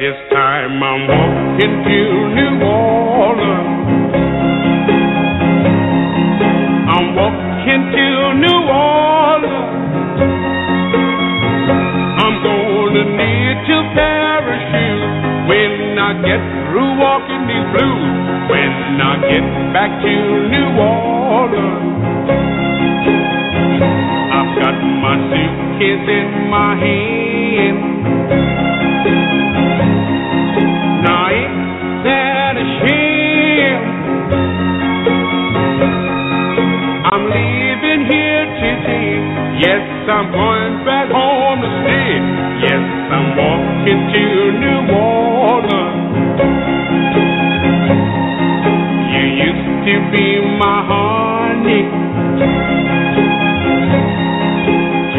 this time I'm walking to New Orleans. I'm walking to New Orleans. I'm gonna need to parachute when I get through walking these blues. When I get back to New Orleans, I've got my suitcase in my hand. Yes, I'm going back home to stay. Yes, I'm walking to New Orleans. You used to be my honey,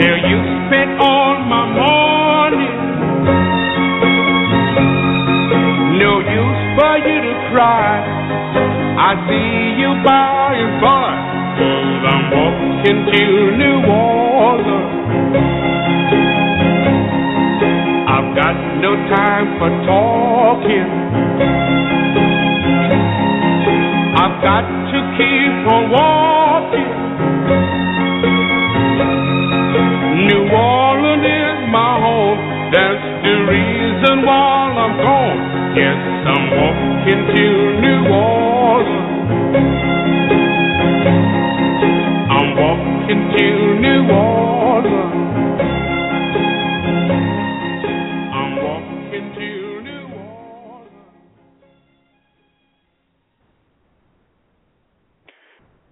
till you spent all my money. No use for you to cry, I see you by and by. 'Cause I'm walking to New Orleans. I've got no time for talking. I've got to keep on walking. New Orleans is my home. That's the reason why I'm gone. Yes, I'm walking to New Orleans.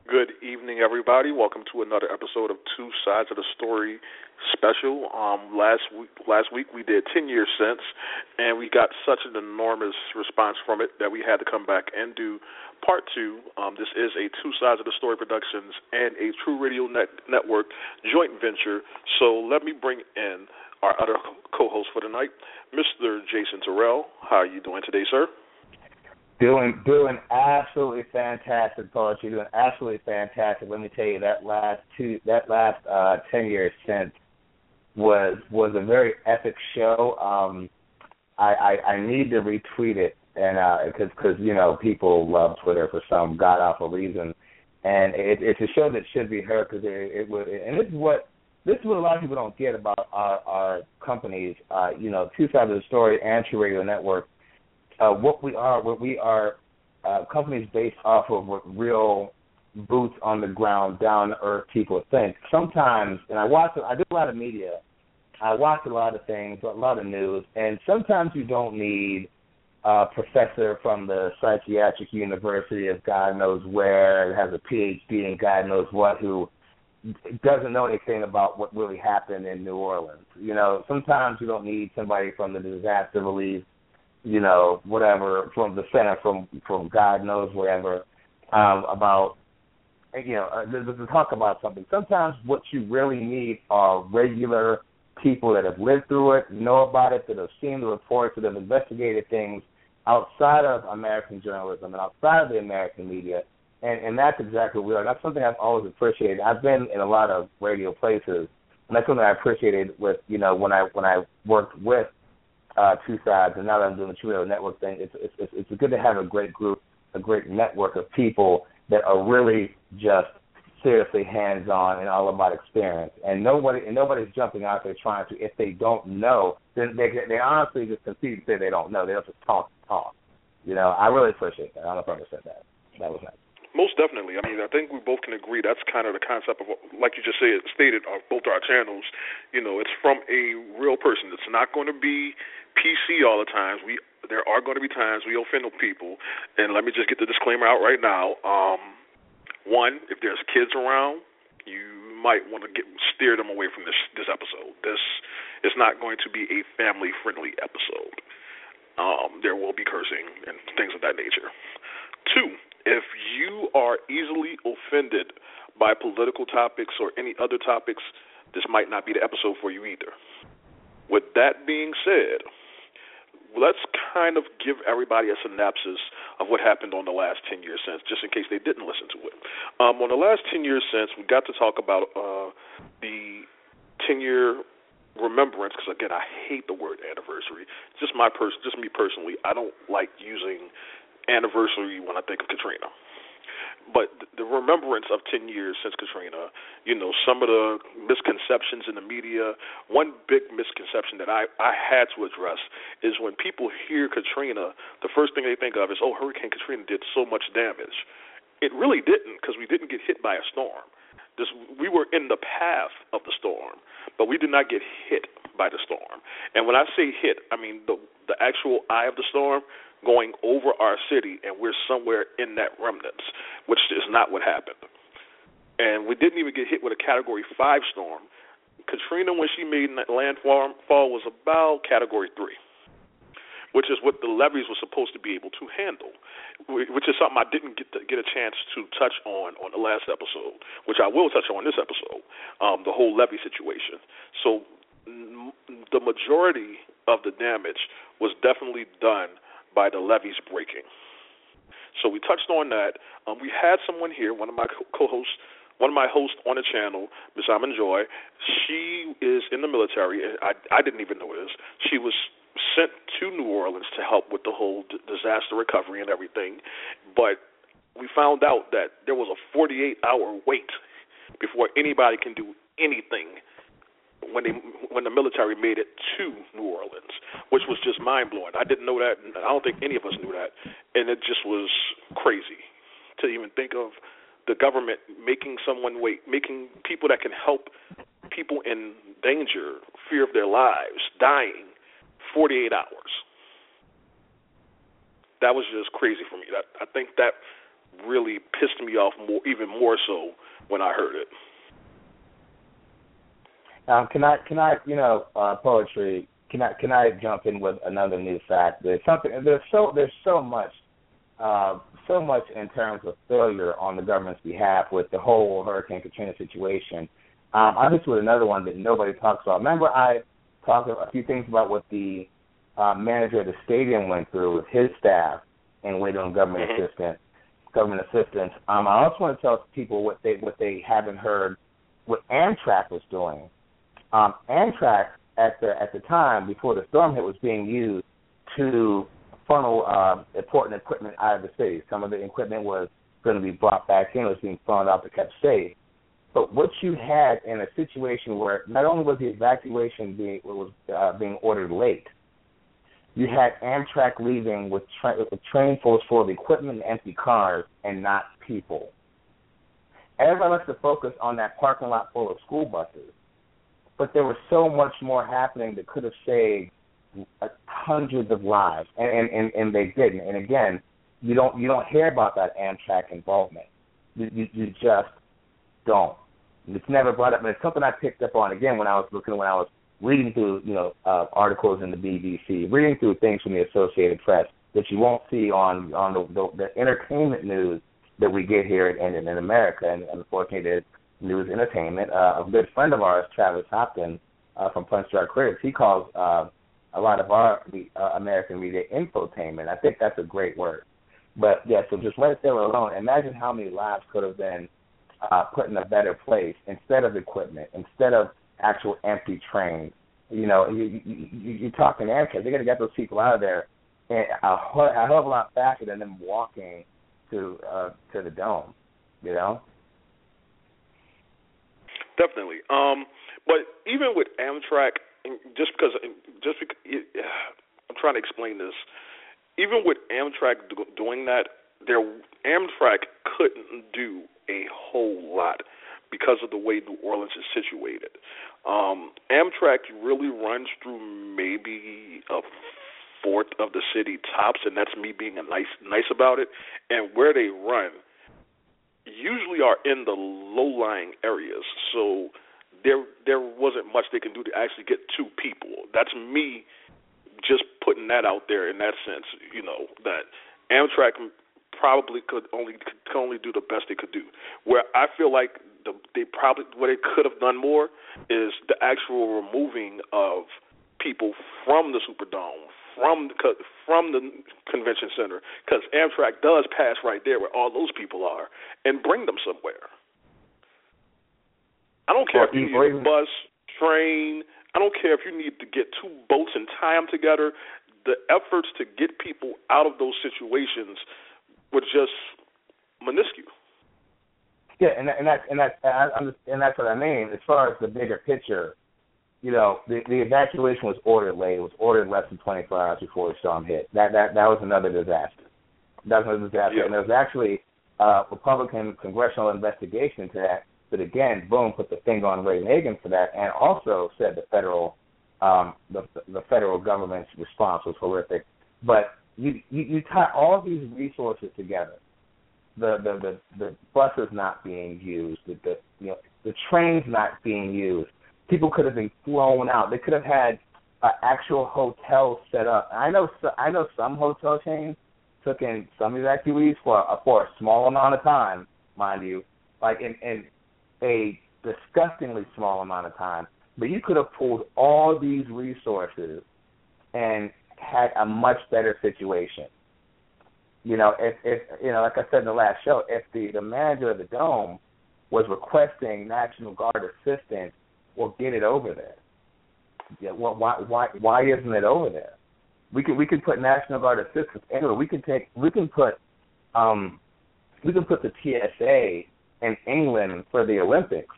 Good evening, everybody. Welcome to another episode of Two Sides of the Story special. Last week we did 10 years since, and we got such an enormous response from it that we had to come back and do Part 2. This is a Two Sides of the Story Productions and a Tru Radio Network joint venture. So let me bring in our other co-host for tonight, Mr. Jason Terrell. How are you doing today, sir? Doing absolutely fantastic, Poetry. Doing absolutely fantastic. Let me tell you, that last 10 years since was a very epic show. I need to retweet it, and because you know people love Twitter for some god awful reason, and it's a show that should be heard because this is what a lot of people don't get about our companies. You know, Two Sides of the Story and Tru Radio Network. What we are, companies based off of what real boots on the ground, down to earth people think. Sometimes, and I do a lot of media. I watch a lot of things, a lot of news, and sometimes you don't need a professor from the psychiatric university of God knows where, has a PhD in God knows what, who doesn't know anything about what really happened in New Orleans. You know, sometimes you don't need somebody from the disaster relief, you know, whatever, from the center, from God knows wherever, about, you know, to talk about something. Sometimes what you really need are regular people that have lived through it, know about it, that have seen the reports, that have investigated things outside of American journalism and outside of the American media, and that's exactly what we are. And that's something I've always appreciated. I've been in a lot of radio places, and that's something I appreciated with, you know, when I worked with Two Sides, and now that I'm doing the Tru Radio Network thing, it's good to have a great group, a great network of people that are really just seriously hands-on and all about experience. And nobody's jumping out there trying to. If they don't know, then they honestly just concede and say they don't know. They don't just talk. You know, I really appreciate that. I don't know if I ever said that. That was nice. Most definitely. I mean, I think we both can agree that's kind of the concept of, like you just stated, of both our channels. You know, it's from a real person. It's not going to be PC all the time. There are going to be times we offend people. And let me just get the disclaimer out right now. One, if there's kids around, you might want to steer them away from this episode. This is not going to be a family-friendly episode. There will be cursing and things of that nature. Two, if you are easily offended by political topics or any other topics, this might not be the episode for you either. With that being said, let's kind of give everybody a synopsis of what happened on the last 10 years since, just in case they didn't listen to it. On the last 10 years since, we got to talk about the 10-year remembrance, because again, I hate the word anniversary. Just me personally, I don't like using anniversary when I think of Katrina. But the remembrance of 10 years since Katrina, you know, some of the misconceptions in the media, one big misconception that I had to address is when people hear Katrina, the first thing they think of is, oh, Hurricane Katrina did so much damage. It really didn't, because we didn't get hit by a storm. We were in the path of the storm, but we did not get hit by the storm. And when I say hit, I mean the actual eye of the storm going over our city, and we're somewhere in that remnants, which is not what happened. And we didn't even get hit with a Category 5 storm. Katrina, when she made landfall, was about Category 3, which is what the levees were supposed to be able to handle, which is something I didn't get a chance to touch on the last episode, which I will touch on this episode, the whole levee situation. So the majority of the damage was definitely done by the levees breaking. So we touched on that. We had someone here, one of my hosts on the channel, Ms. Iman Joy. She is in the military. I didn't even know this. She was sent to New Orleans to help with the whole disaster recovery and everything, but we found out that there was a 48-hour wait before anybody can do anything when the military made it to New Orleans, which was just mind-blowing. I didn't know that, and I don't think any of us knew that, and it just was crazy to even think of the government making someone wait, making people that can help people in danger, fear of their lives, dying, 48 hours. That was just crazy for me. I think that really pissed me off even more so when I heard it. Can I jump in with another new fact? There's so much in terms of failure on the government's behalf with the whole Hurricane Katrina situation. I'm just with another one that nobody talks about. Remember, I talked a few things about what the manager of the stadium went through with his staff and waiting on government assistance. I also want to tell people what they haven't heard, what Amtrak was doing. Amtrak at the time before the storm hit was being used to funnel important equipment out of the city. Some of the equipment was going to be brought back in, it was being funneled out to keep safe. But what you had in a situation where not only was the evacuation being ordered late, you had Amtrak leaving with train fulls full of equipment and empty cars and not people. Everybody likes to focus on that parking lot full of school buses, but there was so much more happening that could have saved hundreds of lives, and they didn't. And again, you don't hear about that Amtrak involvement. You just don't. It's never brought up, and it's something I picked up on again when I was reading through articles in the BBC, reading through things from the Associated Press that you won't see on the entertainment news that we get here in America. And unfortunately, there's news entertainment. A good friend of ours, Travis Hopkin from Punch Drug Critics, he calls a lot of the American media infotainment. I think that's a great word. But yeah, so just let it there alone. Imagine how many lives could have been put in a better place instead of equipment, instead of actual empty trains. You know, you're talking Amtrak. They're going to get those people out of there and a hell of a lot faster than them walking to the dome, you know? Definitely. But even with Amtrak, I'm trying to explain this. Even with Amtrak doing that, Amtrak couldn't do a whole lot because of the way New Orleans is situated. Amtrak really runs through maybe a fourth of the city tops, and that's me being nice about it. And where they run usually are in the low-lying areas, so there wasn't much they can do to actually get to people. That's me just putting that out there in that sense, you know, that Amtrak probably could only do the best they could do. Where I feel like what they could have done more is the actual removing of people from the Superdome, from the convention center, because Amtrak does pass right there where all those people are and bring them somewhere. I don't care if you use a bus, train. I I don't care if you need to get two boats and tie them together. The efforts to get people out of those situations were just minuscule. Yeah, and that's what I mean. As far as the bigger picture, you know, the evacuation was ordered late. It was ordered less than 24 hours before the storm hit. That was another disaster. That was another disaster. Yeah. And there was actually a Republican congressional investigation into that. But again, boom, put the finger on Ray Nagin for that, and also said the federal government's response was horrific. But you tie all these resources together. The buses not being used, the trains not being used. People could have been flown out. They could have had an actual hotel set up. I know some hotel chains took in some evacuees for a small amount of time, mind you, like in a disgustingly small amount of time. But you could have pulled all these resources and had a much better situation. You know, if you know, like I said in the last show, if the manager of the Dome was requesting National Guard assistance, well, get it over there. Yeah, well, why isn't it over there? We can put National Guard assistance anywhere. We can put the TSA in England for the Olympics.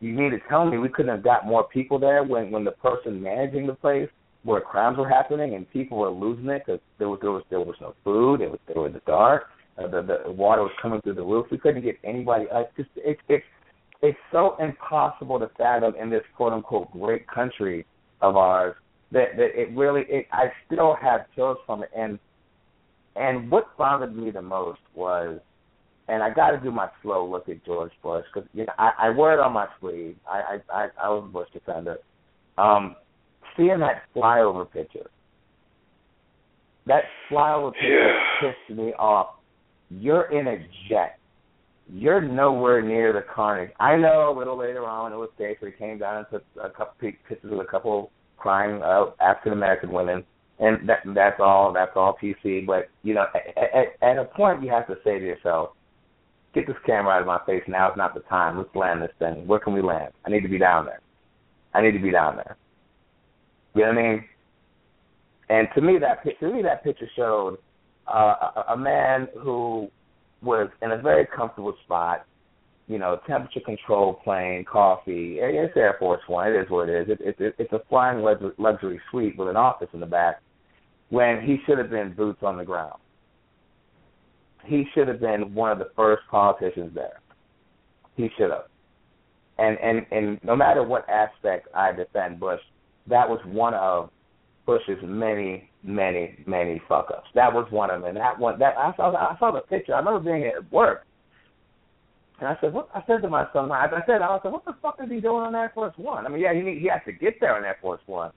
You mean to tell me we couldn't have got more people there when the person managing the place where crimes were happening and people were losing it because there was no food, they were in the dark, the water was coming through the roof. We couldn't get anybody. It's so impossible to fathom in this quote unquote great country of ours that it really. I still have chills from it. And what bothered me the most was, and I got to do my slow look at George Bush because you know I wear it on my sleeve. I was a Bush defender. Seeing that flyover picture, pissed me off. You're in a jet. You're nowhere near the carnage. I know a little later on it was safe. They came down and took a couple pictures of a couple crying African American women, and that's all PC. But you know, at a point you have to say to yourself, "Get this camera out of my face. Now is not the time. Let's land this thing. Where can we land? I need to be down there. You know what I mean?" And to me, that picture showed a man who was in a very comfortable spot, you know, temperature control plane, coffee. It's Air Force One. It is what it is. It's a flying luxury suite with an office in the back when he should have been boots on the ground. He should have been one of the first politicians there. He should have. And no matter what aspect I defend Bush, that was one of Bush's many, many, many fuck-ups. That was one of them. And I saw the picture. I remember being at work, and I said to my son, what the fuck is he doing on Air Force One? I mean, yeah, he has to get there on Air Force One.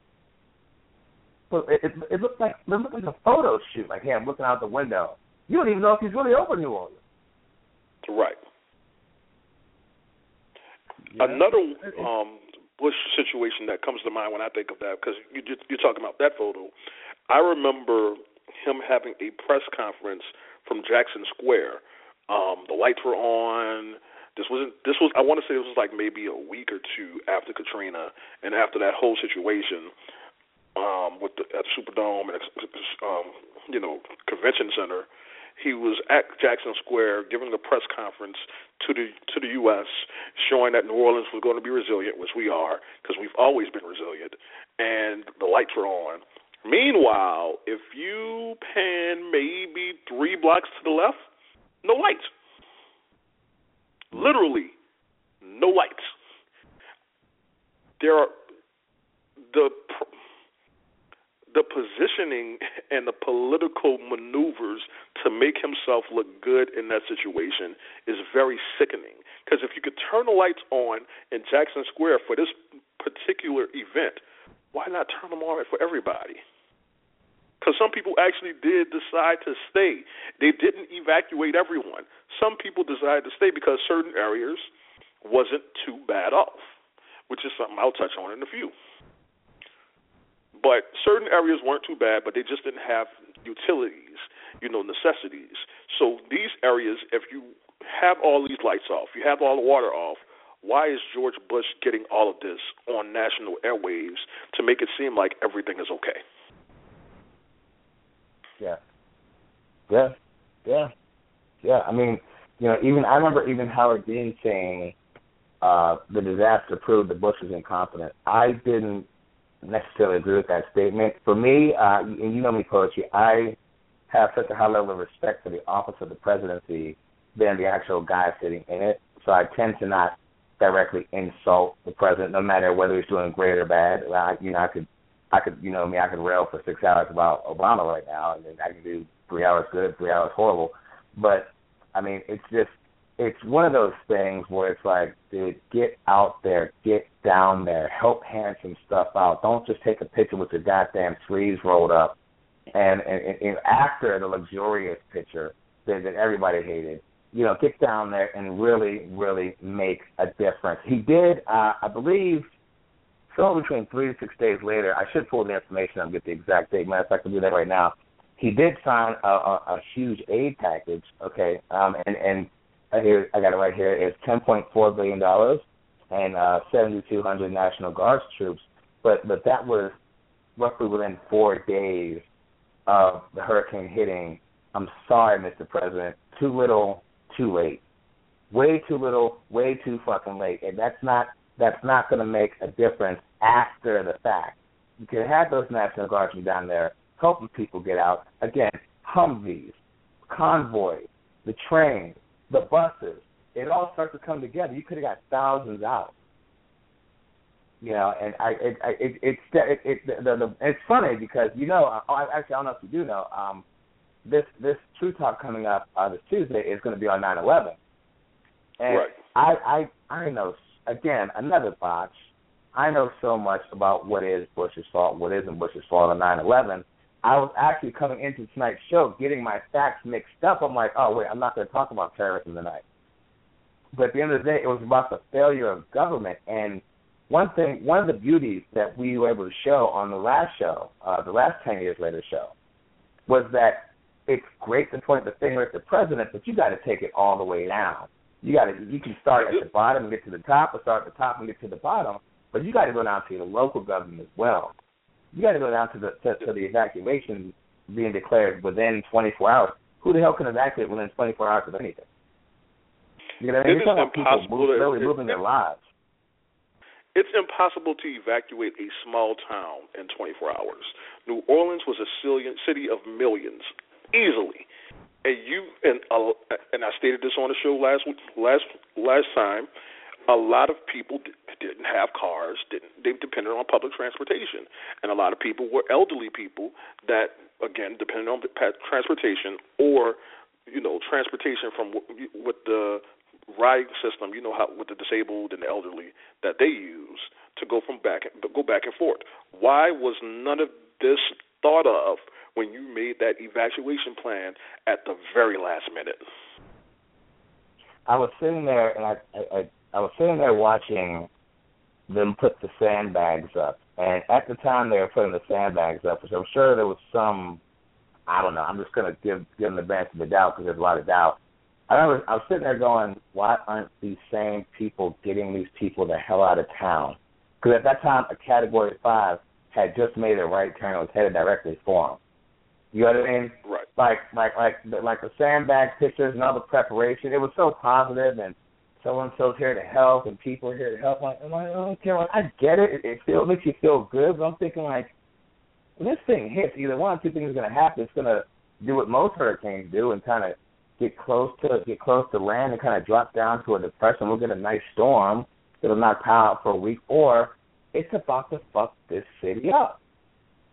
But it looked like a photo shoot, like him looking out the window. You don't even know if he's really over New Orleans. Right. Yeah. Another Bush situation that comes to mind when I think of that, because you're talking about that photo. I remember him having a press conference from Jackson Square. The lights were on. I want to say this was like maybe a week or two after Katrina and after that whole situation with the at Superdome and convention center. He was at Jackson Square giving a press conference to the U.S., showing that New Orleans was going to be resilient, which we are, because we've always been resilient, and the lights were on. Meanwhile, if you pan maybe three blocks to the left, no lights. Literally, no lights. There are the positioning and the political maneuvers to make himself look good in that situation is very sickening. Because if you could turn the lights on in Jackson Square for this particular event, why not turn them on for everybody? Because some people actually did decide to stay. They didn't evacuate everyone. Some people decided to stay because certain areas wasn't too bad off, which is something I'll touch on in a few. But certain areas weren't too bad, but they just didn't have utilities, necessities. So these areas, if you have all these lights off, you have all the water off, Why is George Bush getting all of this on national airwaves to make it seem like everything is okay? Yeah. I mean, you know, even I remember even Howard Dean saying the disaster proved that Bush was incompetent. I didn't necessarily agree with that statement. For me, and you know me, Poetry, I have such a high level of respect for the office of the presidency than the actual guy sitting in it. So I tend to not directly insult the president, no matter whether he's doing great or bad. I could rail for 6 hours about Obama right now, and then I can do 3 hours good, 3 hours horrible. But I mean, it's one of those things where it's like, dude, get out there, get down there, help hand some stuff out. Don't just take a picture with your goddamn sleeves rolled up, and after the luxurious picture that everybody hated. You know, get down there and really, really make a difference. He did, I believe, somewhere between 3 to 6 days later. I should pull the information and get the exact date. Matter of fact, I can do that right now. He did sign a huge aid package, okay, and I got it right here. It's $10.4 billion and 7,200 National Guard troops, but that was roughly within 4 days of the hurricane hitting. I'm sorry, Mr. President, too little, too late. Way too little, way too fucking late. And that's not going to make a difference after the fact. You could have those National Guardsmen down there helping people get out. Again, Humvees, convoys, the trains, the buses, it all starts to come together. You could have got thousands out. You know, and it's funny because, you know, actually I don't know if you do know, This True Talk coming up this Tuesday is going to be on 9/11. And right. I know, again, another botch. I know so much about what is Bush's fault, what isn't Bush's fault on 9/11. I was actually coming into tonight's show getting my facts mixed up. I'm like, oh, wait, I'm not going to talk about terrorism tonight. But at the end of the day, it was about the failure of government. And one of the beauties that we were able to show on the last show, the last 10 years later show, was that it's great to point the finger at the president, but you got to take it all the way down. You can start at the bottom and get to the top, or start at the top and get to the bottom. But you got to go down to the local government as well. You got to go down to the evacuation being declared within 24 hours. Who the hell can evacuate within 24 hours of anything? You know, you're talking about people really moving their lives. It's impossible to evacuate a small town in 24 hours. New Orleans was a city of millions. Easily, and I stated this on the show last time. A lot of people didn't have cars; they depended on public transportation, and a lot of people were elderly people that, again, depended on transportation or, you know, transportation from with the riding system. You know how with the disabled and the elderly that they use to go back and forth. Why was none of this thought of when you made that evacuation plan at the very last minute? I was sitting there, and I was sitting there watching them put the sandbags up. And at the time they were putting the sandbags up, which I'm sure there was some, I don't know, I'm just going to give them the benefit of the doubt because there's a lot of doubt. I was sitting there going, why aren't these same people getting these people the hell out of town? Because at that time, a Category 5 had just made a right turn and was headed directly for them. You know what I mean? Right. Like the sandbag pictures and all the preparation. It was so positive, and so-and-so's here to help, and people are here to help. I'm like, oh, Carol, I get it. It makes you feel good, but I'm thinking, like, when this thing hits, either one or two things is going to happen. It's going to do what most hurricanes do and kind of get close to land and kind of drop down to a depression. We'll get a nice storm that'll not power out for a week, or it's about to fuck this city up.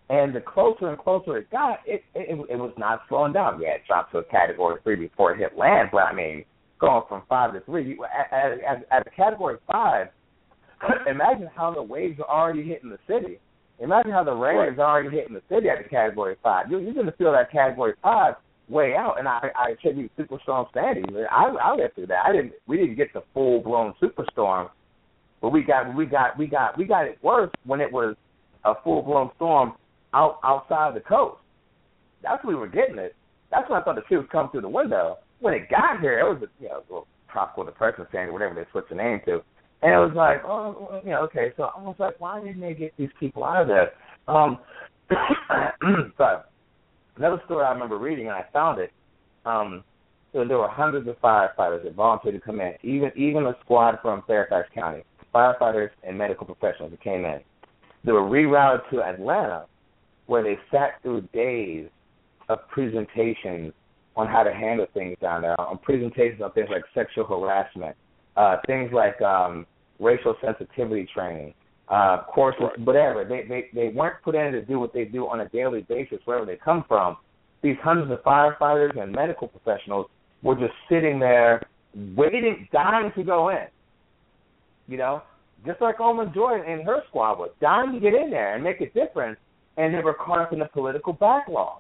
And the closer and closer it got, it was not slowing down. Yeah, it dropped to a Category 3 before it hit land, but, I mean, going from 5 to 3, at a Category 5, imagine how the waves are already hitting the city. Imagine how the rain is already hitting the city at the Category 5. You're going to feel that Category 5 way out, and I attribute Superstorm Sandy. I went through that. We didn't get the full-blown superstorm, but we got it worse when it was a full-blown storm outside of the coast. That's when we were getting it. That's when I thought the tree was coming through the window. When it got here, it was a tropical depression, Sandy, whatever they switched the name to. And it was like, oh, you know, okay. So I was like, why didn't they get these people out of there? But another story I remember reading, and I found it. So there were hundreds of firefighters that volunteered to come in, even a squad from Fairfax County, firefighters and medical professionals that came in. They were rerouted to Atlanta, where they sat through days of presentations on how to handle things down there, on presentations on things like sexual harassment, things like racial sensitivity training, courses, whatever. They weren't put in to do what they do on a daily basis, wherever they come from. These hundreds of firefighters and medical professionals were just sitting there waiting, dying to go in, you know, just like Iman Joy and her squad was, dying to get in there and make a difference, and they were caught up in the political backlog.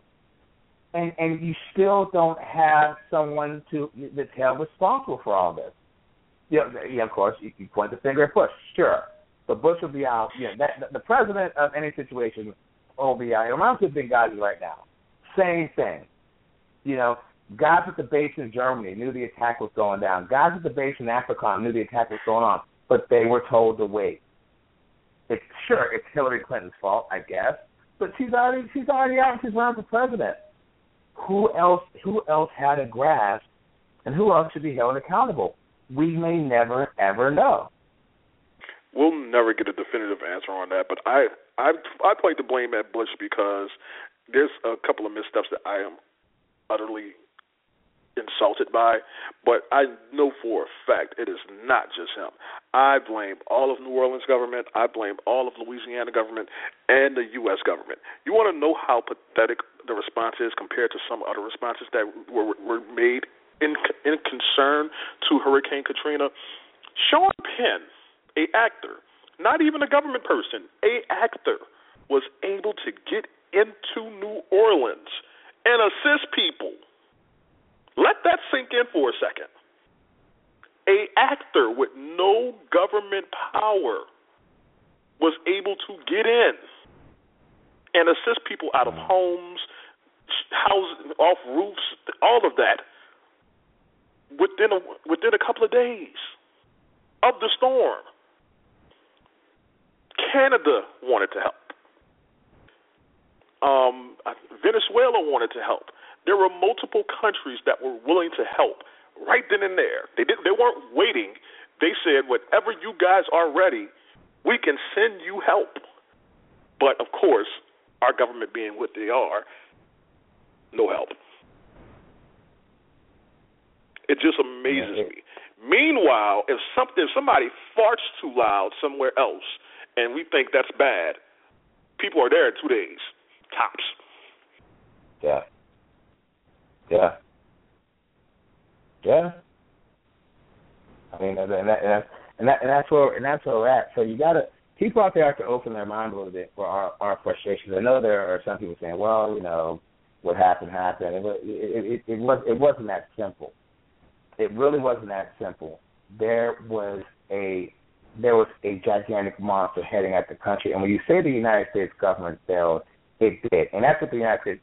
And you still don't have someone that's held responsible for all this. Yeah, of course, you point the finger at Bush, sure. But Bush will be out. You know, the president of any situation will be out. It reminds me of Benghazi right now. Same thing. You know, guys at the base in Germany knew the attack was going down. Guys at the base in Africa knew the attack was going on, but they were told to wait. It's Hillary Clinton's fault, I guess, but she's already out and she's running for president. Who else had a grasp, and who else should be held accountable? We may never, ever know. We'll never get a definitive answer on that, but I point the blame at Bush because there's a couple of missteps that I am utterly insulted by, but I know for a fact it is not just him. I blame all of New Orleans government. I blame all of Louisiana government and the U.S. government. You want to know how pathetic the response is compared to some other responses that were made in concern to Hurricane Katrina? Sean Penn, an actor, not even a government person, an actor, was able to get into New Orleans and assist people. Let that sink in for a second. An actor with no government power was able to get in and assist people out of homes, houses, off roofs, all of that, within a couple of days of the storm. Canada wanted to help. Venezuela wanted to help. There were multiple countries that were willing to help right then and there. They weren't waiting. They said, whenever you guys are ready, we can send you help. But, of course, our government being what they are, no help. It just amazes me. Meanwhile, if somebody farts too loud somewhere else and we think that's bad, people are there in 2 days, tops. Yeah. Yeah. Yeah. I mean, and that's where we're at. So you gotta, people out there have to open their mind a little bit for our frustrations. I know there are some people saying, well, you know, what happened. It wasn't that simple. It really wasn't that simple. There was a gigantic monster heading at the country, and when you say the United States government failed, it did, and that's what the United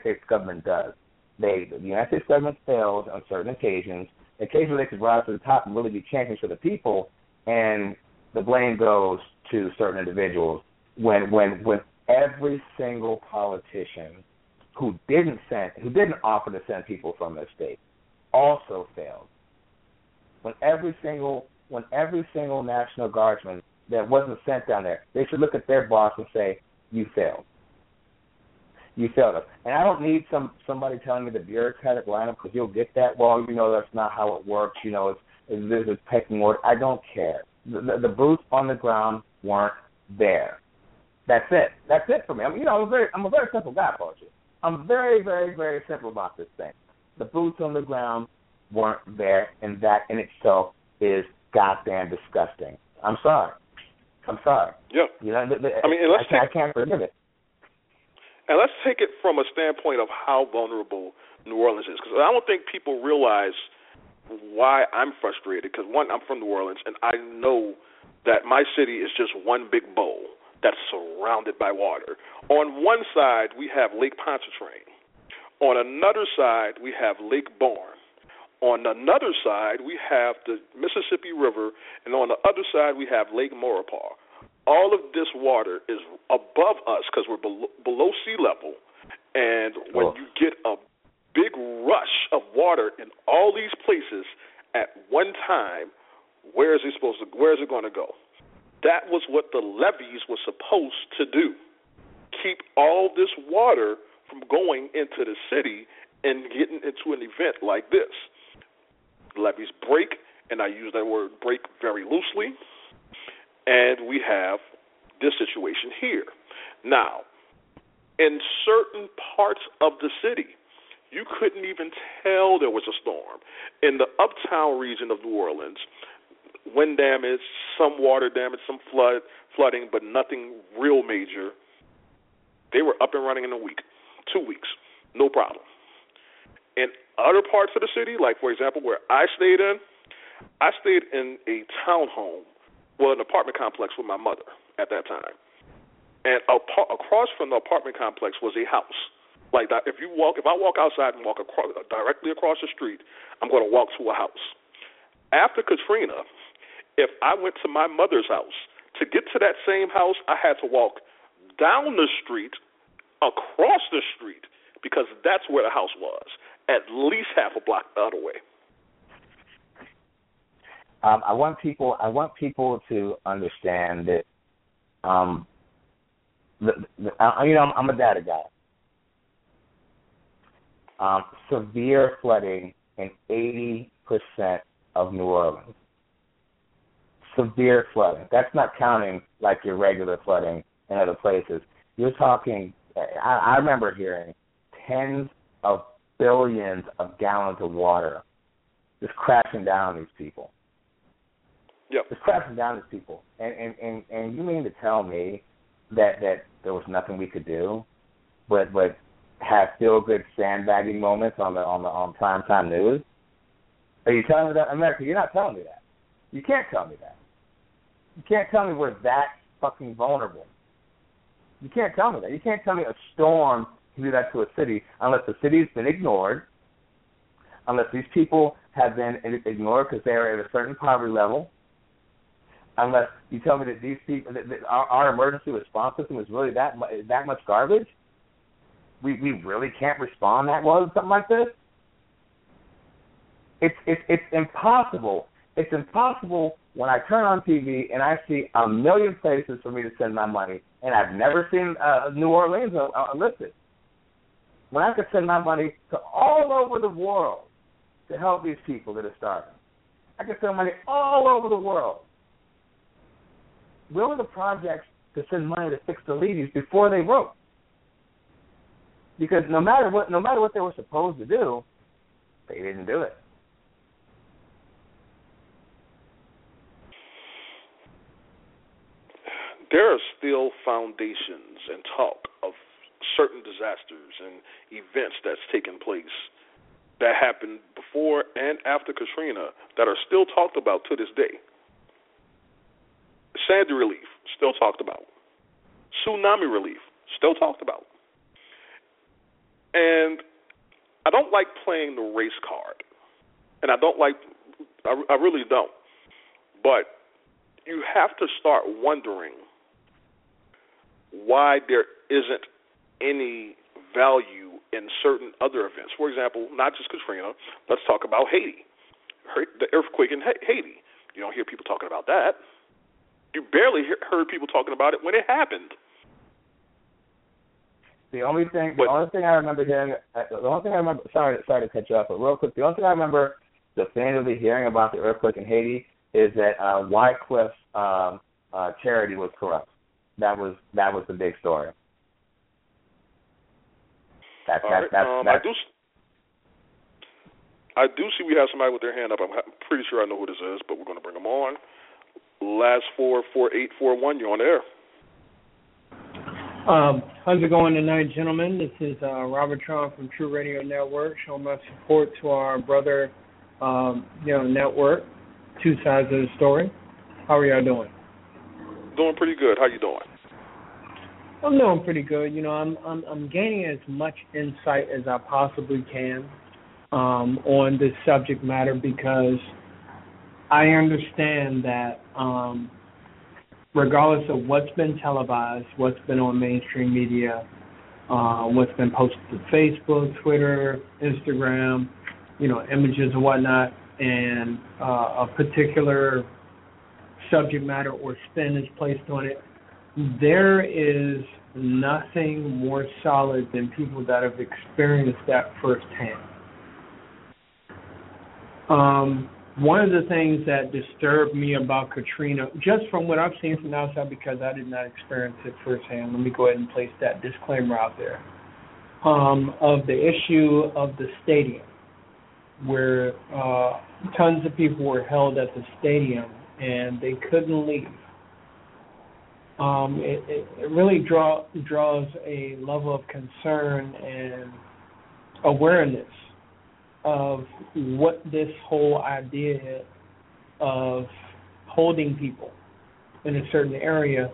States government does. The United States government fails on certain occasions. Occasionally, they could rise to the top and really be champions for the people, and the blame goes to certain individuals. When every single politician who didn't offer to send people from their state, also failed. When every single National Guardsman that wasn't sent down there, they should look at their boss and say, "You failed." You failed us. And I don't need somebody telling me the bureaucratic lineup because you'll get that. Well, you know, that's not how it works. You know, there's a pecking order. I don't care. The boots on the ground weren't there. That's it. That's it for me. I mean, you know, I'm a very simple guy, Poetry. I'm very, very, very simple about this thing. The boots on the ground weren't there, and that in itself is goddamn disgusting. I'm sorry. Yeah. You know, I mean, I can't forgive it. And let's take it from a standpoint of how vulnerable New Orleans is, because I don't think people realize why I'm frustrated, because, one, I'm from New Orleans, and I know that my city is just one big bowl that's surrounded by water. On one side, we have Lake Pontchartrain. On another side, we have Lake Borgne. On another side, we have the Mississippi River, and on the other side, we have Lake Maurepas. All of this water is above us because we're below sea level, and when you get a big rush of water in all these places at one time, where is it going to go? That was what the levees were supposed to do, keep all this water from going into the city and getting into an event like this. Levees break, and I use that word break very loosely, and we have this situation here. Now, in certain parts of the city, you couldn't even tell there was a storm. In the uptown region of New Orleans, wind damage, some water damage, some flooding, but nothing real major. They were up and running in a week, 2 weeks, no problem. In other parts of the city, like, for example, where I stayed in a townhome, well, an apartment complex with my mother at that time. And across from the apartment complex was a house. Like, if I walk outside and walk directly across the street, I'm going to walk to a house. After Katrina, if I went to my mother's house, to get to that same house, I had to walk down the street, across the street, because that's where the house was, at least half a block the other way. I want people to understand that, I'm a data guy. Severe flooding in 80% of New Orleans. Severe flooding. That's not counting like your regular flooding in other places. You're talking, I remember hearing tens of billions of gallons of water just crashing down these people. Yep. It's crashing down these people. And you mean to tell me that there was nothing we could do but have feel-good sandbagging moments on primetime news? Are you telling me that? America, you're not telling me that. You can't tell me that. You can't tell me we're that fucking vulnerable. You can't tell me that. You can't tell me a storm can do that to a city unless the city's been ignored, unless these people have been ignored because they are at a certain poverty level, unless you tell me that these people, that our emergency response system is really that much garbage. We really can't respond that well to something like this. It's impossible. It's impossible when I turn on TV and I see a million places for me to send my money, and I've never seen New Orleans listed. When I could send my money to all over the world to help these people that are starving, I could send money all over the world. Where were the projects to send money to fix the levees before they broke? Because no matter what they were supposed to do, they didn't do it. There are still foundations and talk of certain disasters and events that's taken place that happened before and after Katrina that are still talked about to this day. Sandy relief, still talked about. Tsunami relief, still talked about. And I don't like playing the race card, and I really don't. But you have to start wondering why there isn't any value in certain other events. For example, not just Katrina, let's talk about Haiti, the earthquake in Haiti. You don't hear people talking about that. You barely heard people talking about it when it happened. The only thing I remember definitively hearing about the earthquake in Haiti is that Wycliffe's charity was corrupt. That was the big story. I do see we have somebody with their hand up. I'm pretty sure I know who this is, but we're going to bring them on. Last 44841. You're on the air. How's it going tonight, gentlemen? This is Robert Tron from Tru Radio Network, showing my support to our brother network, Two Sides of the Story. How are y'all doing? Doing pretty good. How you doing? I'm doing pretty good. I'm gaining as much insight as I possibly can on this subject matter, because I understand that regardless of what's been televised, what's been on mainstream media, what's been posted to Facebook, Twitter, Instagram, you know, images and whatnot, and a particular subject matter or spin is placed on it, there is nothing more solid than people that have experienced that firsthand. One of the things that disturbed me about Katrina, just from what I've seen from the outside, because I did not experience it firsthand, let me go ahead and place that disclaimer out there, of the issue of the stadium, where tons of people were held at the stadium and they couldn't leave. It really draws a level of concern and awareness of what this whole idea of holding people in a certain area,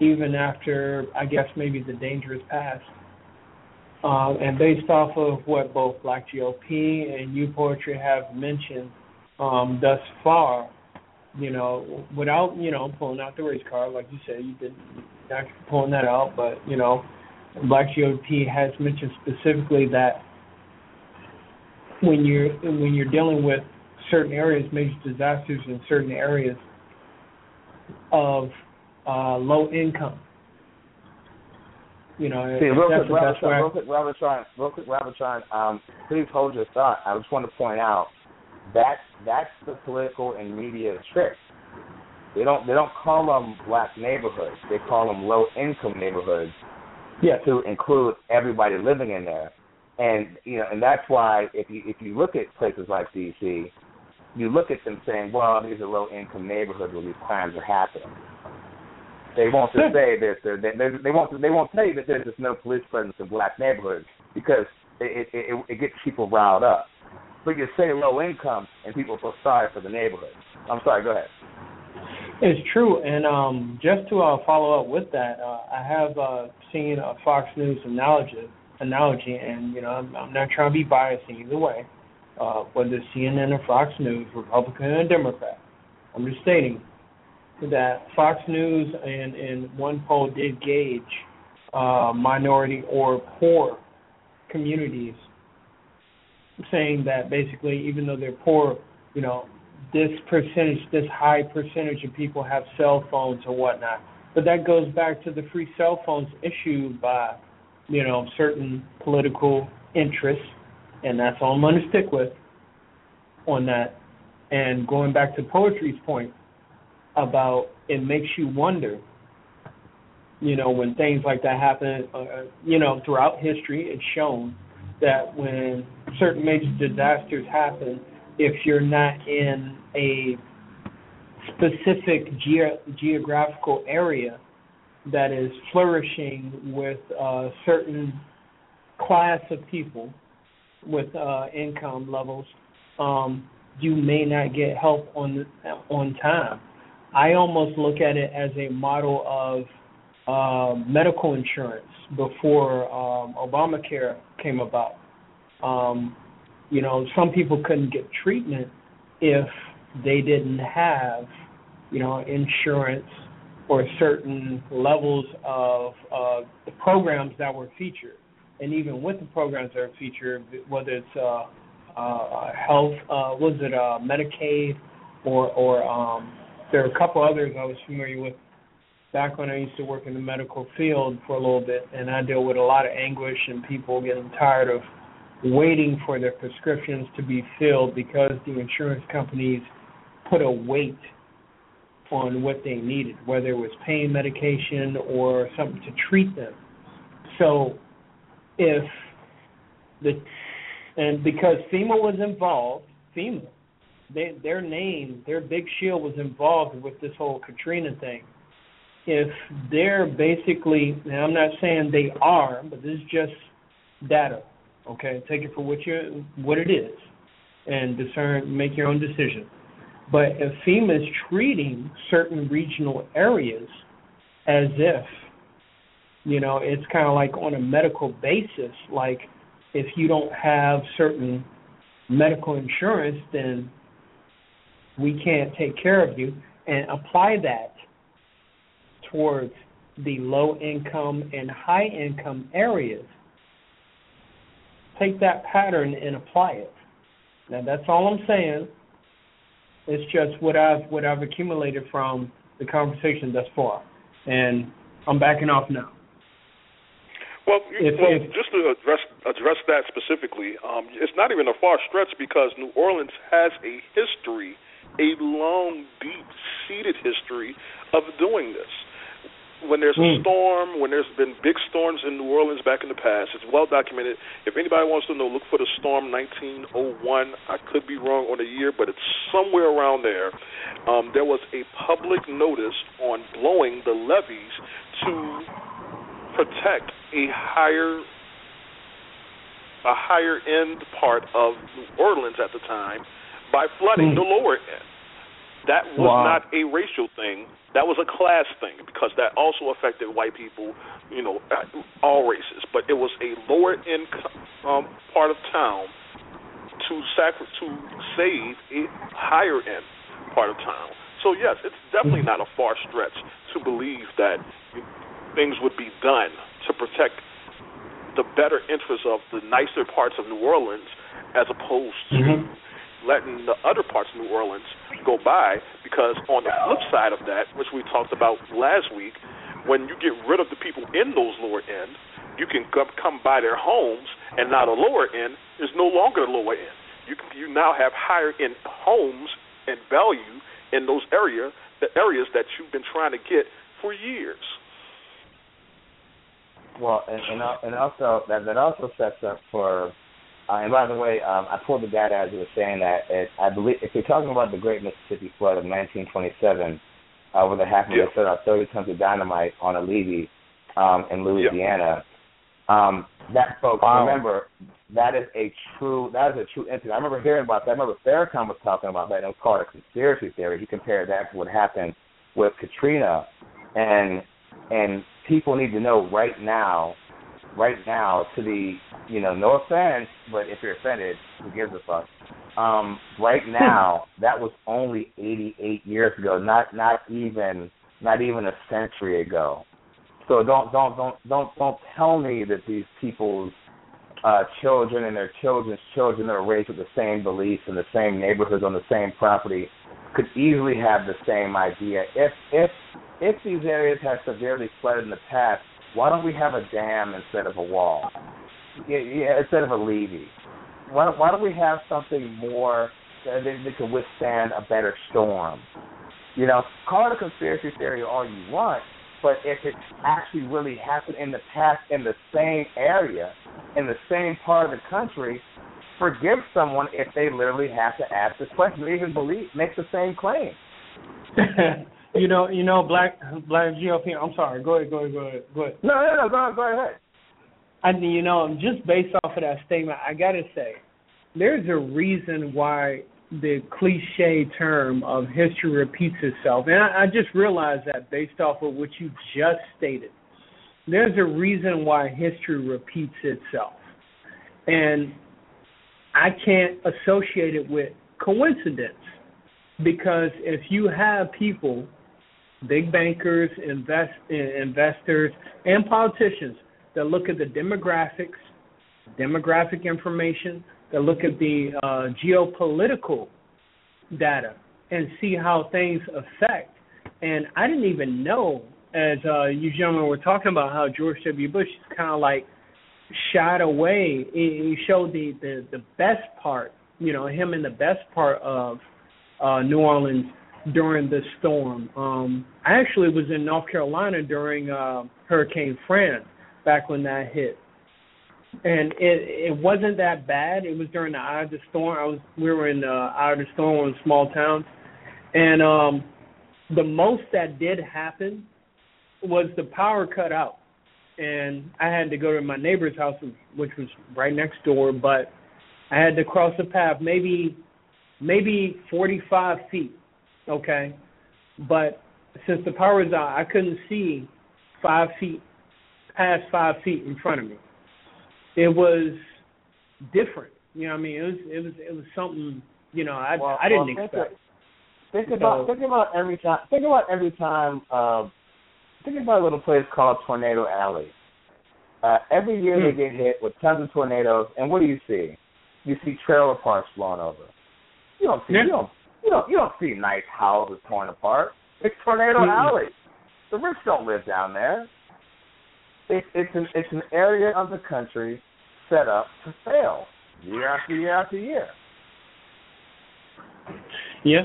even after, I guess, maybe the danger is past. And based off of what both Black GOP and You Poetry have mentioned thus far, you know, without, you know, pulling out the race card, like you said, you didn't actually pulling that out, but, you know, Black GOP has mentioned specifically that when you're dealing with certain areas, major disasters in certain areas of low income, you know. See, real quick, Robert Sean, please hold your thought. I just want to point out that that's the political and media trick. They don't call them black neighborhoods. They call them low income neighborhoods. Yeah. To include everybody living in there. And you know, and that's why if you look at places like D.C., you look at them saying, "Well, these are low-income neighborhoods where these crimes are happening." They won't just say this. They won't tell you that there's just no police presence in black neighborhoods because it gets people riled up. But you say low-income, and people feel sorry for the neighborhood. I'm sorry. Go ahead. It's true, and just to follow up with that, I have seen a Fox News analogy, and you know, I'm not trying to be biased in either way, whether it's CNN or Fox News, Republican or Democrat. I'm just stating that Fox News and one poll did gauge minority or poor communities, saying that basically, even though they're poor, you know, this high percentage of people have cell phones or whatnot. But that goes back to the free cell phones issued by, you know, certain political interests, and that's all I'm going to stick with on that. And going back to Poetry's point about it makes you wonder, you know, when things like that happen, you know, throughout history it's shown that when certain major disasters happen, if you're not in a specific geographical area that is flourishing with a certain class of people with income levels, you may not get help on time. I almost look at it as a model of medical insurance before Obamacare came about. You know, some people couldn't get treatment if they didn't have, you know, insurance or certain levels of the programs that were featured. And even with the programs that are featured, whether it's health, Medicaid, or there are a couple others I was familiar with back when I used to work in the medical field for a little bit, and I deal with a lot of anguish and people getting tired of waiting for their prescriptions to be filled because the insurance companies put a weight on what they needed, whether it was pain medication or something to treat them. So because FEMA was involved, their name, their big shield was involved with this whole Katrina thing. If they're basically, and I'm not saying they are, but this is just data, okay? Take it for what it is and discern, make your own decision. But if FEMA is treating certain regional areas as if, you know, it's kind of like on a medical basis, like if you don't have certain medical insurance, then we can't take care of you, and apply that towards the low-income and high-income areas. Take that pattern and apply it. Now, that's all I'm saying. It's just what I've accumulated from the conversation thus far, and I'm backing off now. Well, just to address that specifically, it's not even a far stretch because New Orleans has a history, a long, deep-seated history of doing this. When there's a storm, when there's been big storms in New Orleans back in the past, it's well documented. If anybody wants to know, look for the storm 1901. I could be wrong on the year, but it's somewhere around there. There was a public notice on blowing the levees to protect a higher end part of New Orleans at the time by flooding the lower end. That was not a racial thing. That was a class thing because that also affected white people, you know, all races. But it was a lower-end part of town to save a higher-end part of town. So, yes, it's definitely not a far stretch to believe that things would be done to protect the better interests of the nicer parts of New Orleans as opposed to letting the other parts of New Orleans go by, because on the flip side of that, which we talked about last week, when you get rid of the people in those lower end, you can come by their homes, and now the lower end is no longer the lower end. You now have higher end homes and value in those areas that you've been trying to get for years. Well, and also that also sets up for. And by the way, I pulled the data as you were saying that. I believe if you're talking about the Great Mississippi Flood of 1927, where that happened, they set out 30 tons of dynamite on a levee in Louisiana. That, folks, remember, that is a true incident. I remember hearing about that. I remember Farrakhan was talking about that. And it was called a conspiracy theory. He compared that to what happened with Katrina, and people need to know right now, to the, you know, no offense, but if you're offended, who gives a fuck? Right now, that was only 88 years ago, not even a century ago. So don't tell me that these people's children and their children's children are raised with the same beliefs in the same neighborhoods on the same property could easily have the same idea. If these areas have severely flooded in the past, why don't we have a dam instead of a wall? Instead of a levee. Why don't we have something more that can withstand a better storm? You know, call it a conspiracy theory all you want, but if it actually really happened in the past in the same area, in the same part of the country, forgive someone if they literally have to ask this question or even make the same claim. You know, black GOP. I'm sorry. Go ahead. No, go ahead. Just based off of that statement, I gotta say, there's a reason why the cliche term of history repeats itself, and I just realized that based off of what you just stated, there's a reason why history repeats itself, and I can't associate it with coincidence, because if you have people, big bankers, investors, and politicians that look at the demographic information, that look at the geopolitical data and see how things affect. And I didn't even know, as you gentlemen were talking about, how George W. Bush kind of like shied away. He showed the best part, you know, him in the best part of New Orleans during the storm. I actually was in North Carolina during Hurricane Fran back when that hit, and it wasn't that bad. It was during the eye of the storm. We were in the eye of the storm, in small towns, and the most that did happen was the power cut out, and I had to go to my neighbor's house, which was right next door, but I had to cross the path maybe 45 feet, okay? But since the power was out, I couldn't see 5 feet, past 5 feet in front of me. It was different. You know what I mean? It was something, you know, I didn't expect. Think about a little place called Tornado Alley. Every year they get hit with tons of tornadoes, and what do you see? You see trailer parks blown over. You don't see nice houses torn apart. It's Tornado Alley. The rich don't live down there. It's an area of the country set up to fail year after year after year. Yeah.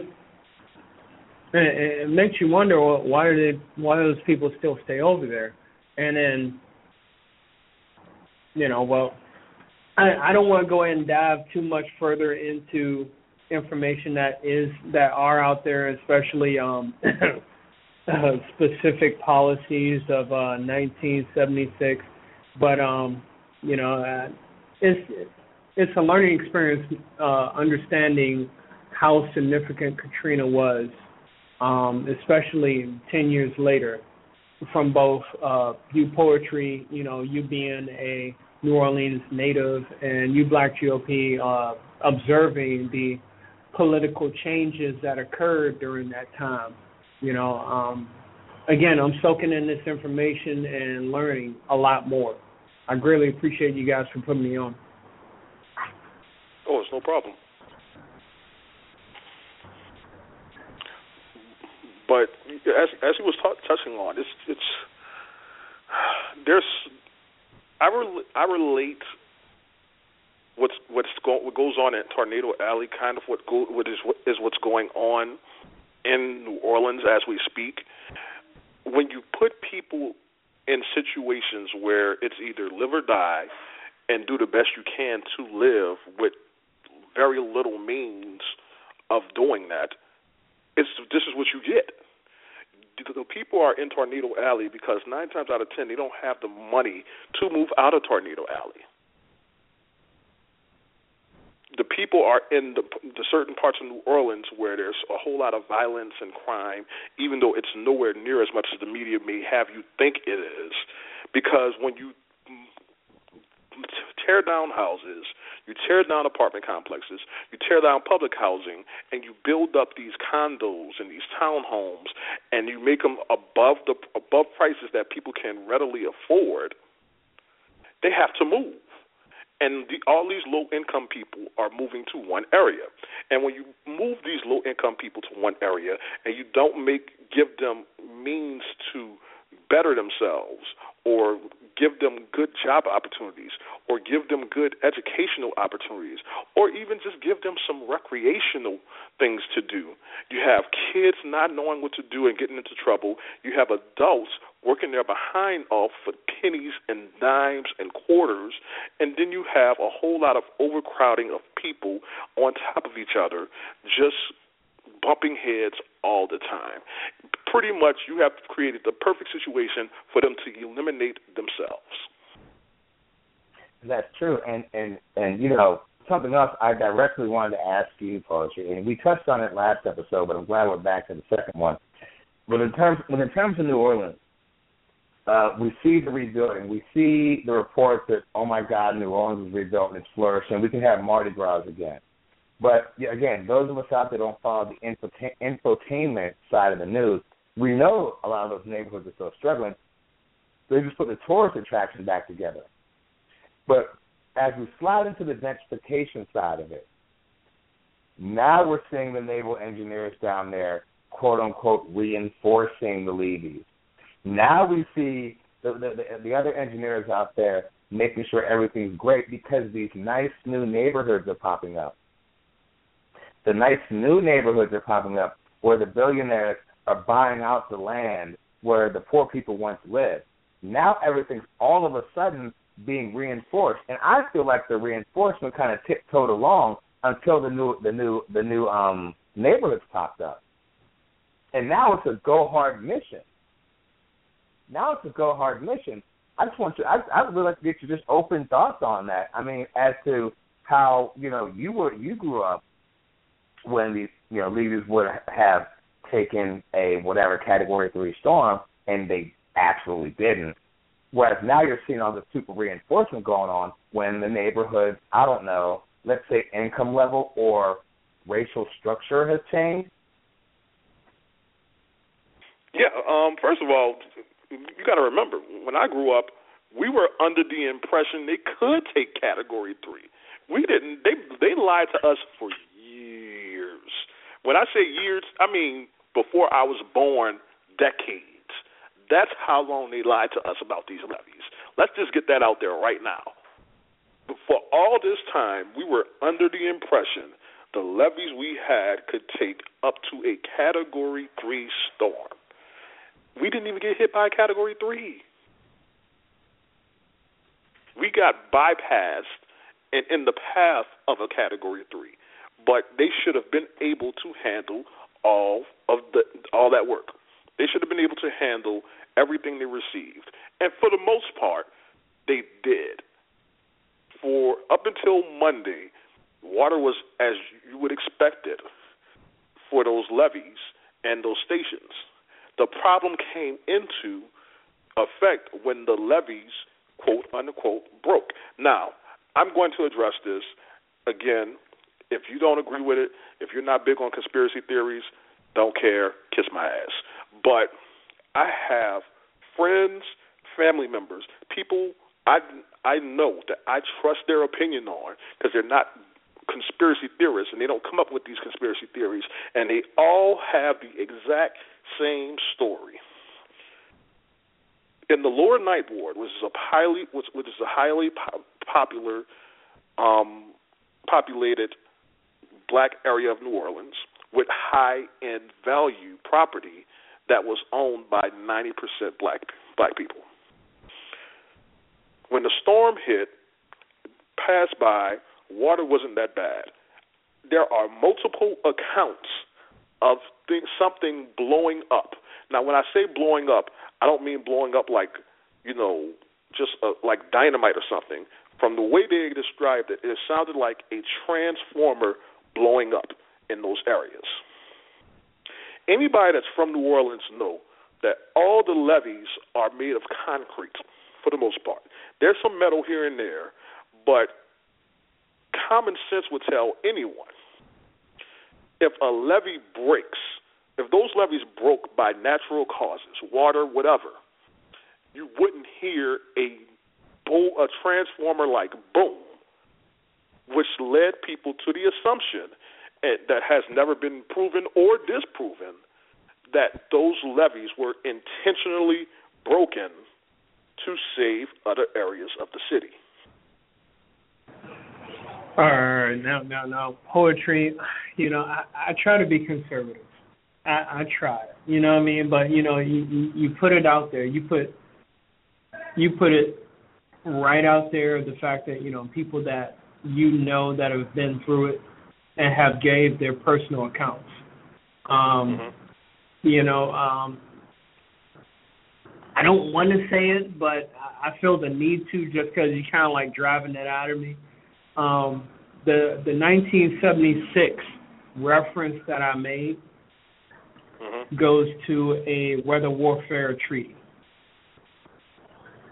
It makes you wonder why those people still stay over there, and then I don't want to go ahead and dive too much further into information that are out there, especially specific policies of 1976. But it's a learning experience understanding how significant Katrina was. Especially 10 years later, from both you Poetry, you being a New Orleans native, and you Black GOP observing the political changes that occurred during that time. Again, I'm soaking in this information and learning a lot more. I greatly appreciate you guys for putting me on. Oh, it's no problem. But as he was touching on, I relate what goes on at Tornado Alley kind of what is what's going on in New Orleans as we speak. When you put people in situations where it's either live or die, and do the best you can to live with very little means of doing that. This is what you get. The people are in Tornado Alley because 9 times out of 10 they don't have the money to move out of Tornado Alley. The people are in the certain parts of New Orleans where there's a whole lot of violence and crime, even though it's nowhere near as much as the media may have you think it is, because when you tear down houses, you tear down apartment complexes, you tear down public housing, and you build up these condos and these townhomes, and you make them above prices that people can readily afford. They have to move, and all these low-income people are moving to one area. And when you move these low-income people to one area, and you don't give them means to better themselves, or give them good job opportunities, or give them good educational opportunities, or even just give them some recreational things to do. You have kids not knowing what to do and getting into trouble. You have adults working their behind off for pennies and dimes and quarters, and then you have a whole lot of overcrowding of people on top of each other, just bumping heads all the time. Pretty much you have created the perfect situation for them to eliminate themselves. That's true. And something else I directly wanted to ask you, Poetry, and we touched on it last episode, but I'm glad we're back to the second one. But in terms of New Orleans, we see the rebuilding. We see the reports that, oh, my God, New Orleans is rebuilt and it's flourishing. We can have Mardi Gras again. But, again, those of us out there don't follow the infotainment side of the news, we know a lot of those neighborhoods are still struggling. They just put the tourist attraction back together. But as we slide into the gentrification side of it, now we're seeing the naval engineers down there, quote-unquote, reinforcing the levees. Now we see the other engineers out there making sure everything's great because these nice new neighborhoods are popping up. The nice new neighborhoods are popping up where the billionaires are buying out the land where the poor people once lived. Now everything's all of a sudden being reinforced, and I feel like the reinforcement kind of tiptoed along until the new neighborhoods popped up, and now it's a go hard mission. I would really like to get your just open thoughts on that. I mean, as to how you grew up when these leaders would have taken a whatever Category 3 storm, and they absolutely didn't. Whereas now you're seeing all the super reinforcement going on when the neighborhoods, I don't know, let's say, income level or racial structure has changed? Yeah, first of all, you got to remember, when I grew up, we were under the impression they could take Category 3. We didn't. They lied to us for years. When I say years, I mean before I was born, decades. That's how long they lied to us about these levees. Let's just get that out there right now. For all this time, we were under the impression the levees we had could take up to a Category 3 storm. We didn't even get hit by a Category 3. We got bypassed and in the path of a Category 3, but they should have been able to handle all that work. They should have been able to handle everything they received, and for the most part, they did. For up until Monday, water was as you would expect it for those levees and those stations. The problem came into effect when the levees, quote, unquote, broke. Now, I'm going to address this again. If you don't agree with it, if you're not big on conspiracy theories, don't care, kiss my ass. But I have friends, family members, people I know that I trust their opinion on because they're not conspiracy theorists and they don't come up with these conspiracy theories, and they all have the exact same story. In the Lower Ninth Ward, which is a highly popular, populated black area of New Orleans with high-end value property that was owned by 90% black people. When the storm hit, passed by, water wasn't that bad. There are multiple accounts of something blowing up. Now, when I say blowing up, I don't mean blowing up like, just like dynamite or something. From the way they described it, it sounded like a transformer blowing up in those areas. Anybody that's from New Orleans know that all the levees are made of concrete for the most part. There's some metal here and there, but common sense would tell anyone if a levee breaks, if those levees broke by natural causes, water, whatever, you wouldn't hear a transformer-like boom, which led people to the assumption that has never been proven or disproven that those levees were intentionally broken to save other areas of the city. All right, now, Poetry, I try to be conservative. I try, you know what I mean? But, you put it out there. You put it right out there, the fact that, people that that have been through it and have gave their personal accounts. I don't want to say it, but I feel the need to just because you're kind of like driving that out of me. The 1976 reference that I made goes to a weather warfare treaty.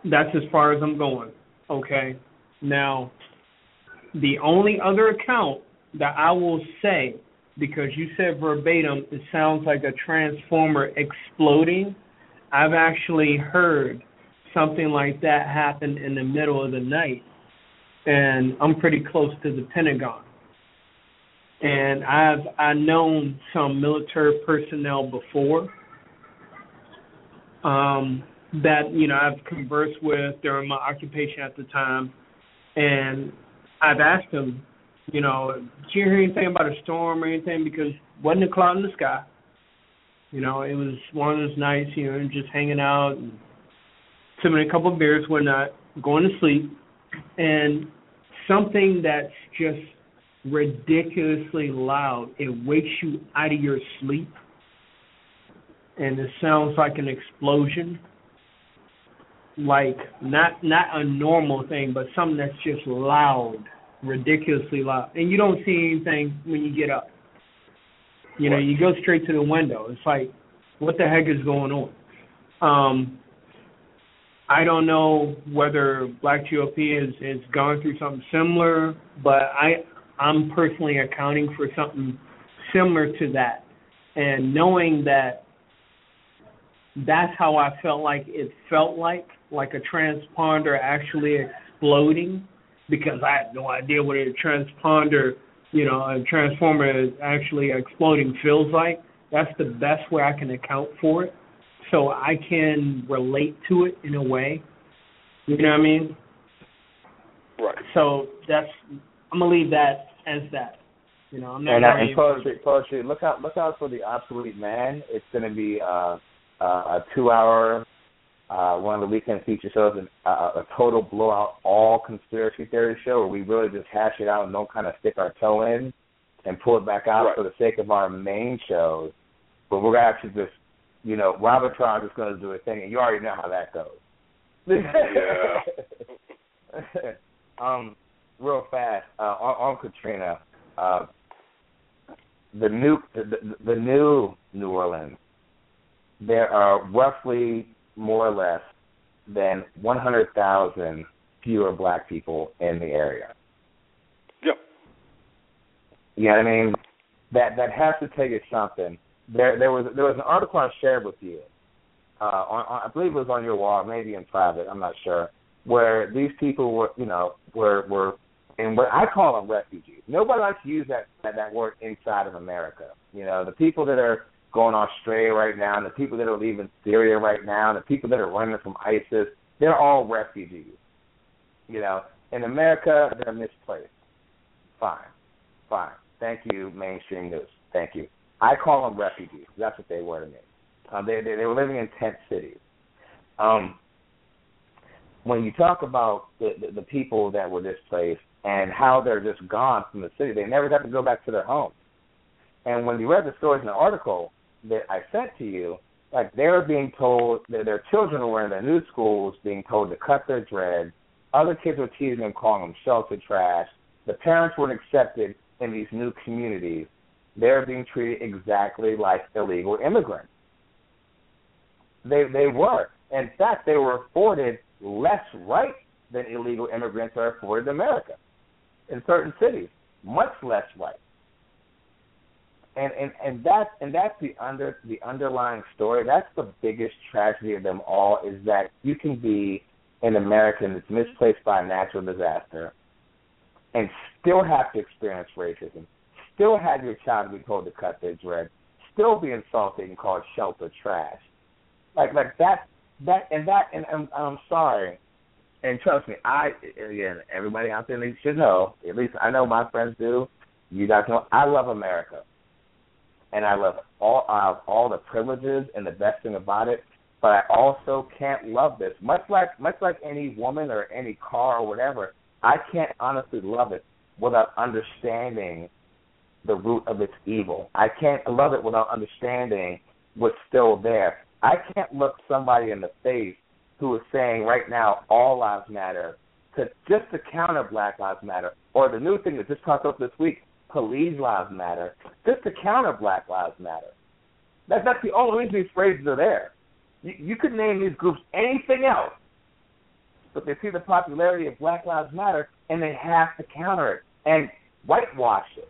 That's as far as I'm going, okay? Now, the only other account that I will say, because you said verbatim, it sounds like a transformer exploding. I've actually heard something like that happen in the middle of the night, and I'm pretty close to the Pentagon. And I've known some military personnel before that, I've conversed with during my occupation at the time, and I've asked them, did you hear anything about a storm or anything? Because it wasn't a cloud in the sky. It was one of those nights, just hanging out and sipping a couple of beers, whatnot, going to sleep. And something that's just ridiculously loud, it wakes you out of your sleep, and it sounds like an explosion. Like, not a normal thing, but something that's just loud. Ridiculously loud, and you don't see anything when you get up. You go straight to the window. It's like, what the heck is going on? I don't know whether Black GOP has gone through something similar, but I I'm personally accounting for something similar to that. And knowing that that's how I felt like it felt like a transponder actually exploding, because I had no idea what a transponder, you know, a transformer is actually exploding feels like. That's the best way I can account for it. So I can relate to it in a way. You know what I mean? Right. So that's, I'm going to leave that as that. You know, I'm not and poetry. Look out for The Obsolete Man. It's going to be a 2-hour, one of the weekend feature shows, and a total blowout, all conspiracy theory show where we really just hash it out and don't kind of stick our toe in and pull it back out, right, for the sake of our main shows. But we're going to actually just, you know, Robert Trog is going to do a thing, and you already know how that goes. Yeah. Real fast, on Katrina, the new New Orleans, there are roughly more or less than 100,000 fewer black people in the area. Yep. You know what I mean? That has to tell you something. There was an article I shared with you. I believe it was on your wall, maybe in private. I'm not sure. Where these people were and what I call them refugees. Nobody likes to use that word inside of America. You know, the people that are going to Australia right now, and the people that are leaving Syria right now, and the people that are running from ISIS, they're all refugees. You know, in America, they're misplaced. Fine. Thank you, mainstream news. Thank you. I call them refugees. That's what they were to me. They were living in tent cities. When you talk about the people that were displaced and how they're just gone from the city, they never got to go back to their homes. And when you read the stories in the article that I sent to you, like, they were being told that their children were in their new schools being told to cut their dreads. Other kids were teasing them, calling them shelter trash. The parents weren't accepted in these new communities. They're being treated exactly like illegal immigrants. They were. In fact, they were afforded less rights than illegal immigrants are afforded in America, in certain cities, much less rights. And that's the underlying story. That's the biggest tragedy of them all, is that you can be an American that's misplaced by a natural disaster and still have to experience racism, still have your child be told to cut their dread, still be insulted and called shelter trash. And I'm sorry. And trust me, everybody out there should know, at least I know my friends do, you guys know, I love America. And I love all the privileges and the best thing about it, but I also can't love this. Much like any woman or any car or whatever, I can't honestly love it without understanding the root of its evil. I can't love it without understanding what's still there. I can't look somebody in the face who is saying right now all lives matter, just to counter Black Lives Matter, or the new thing that just popped up this week, police lives matter, just to counter Black Lives Matter. That's the only reason these phrases are there. You could name these groups anything else, but they see the popularity of Black Lives Matter, and they have to counter it and whitewash it.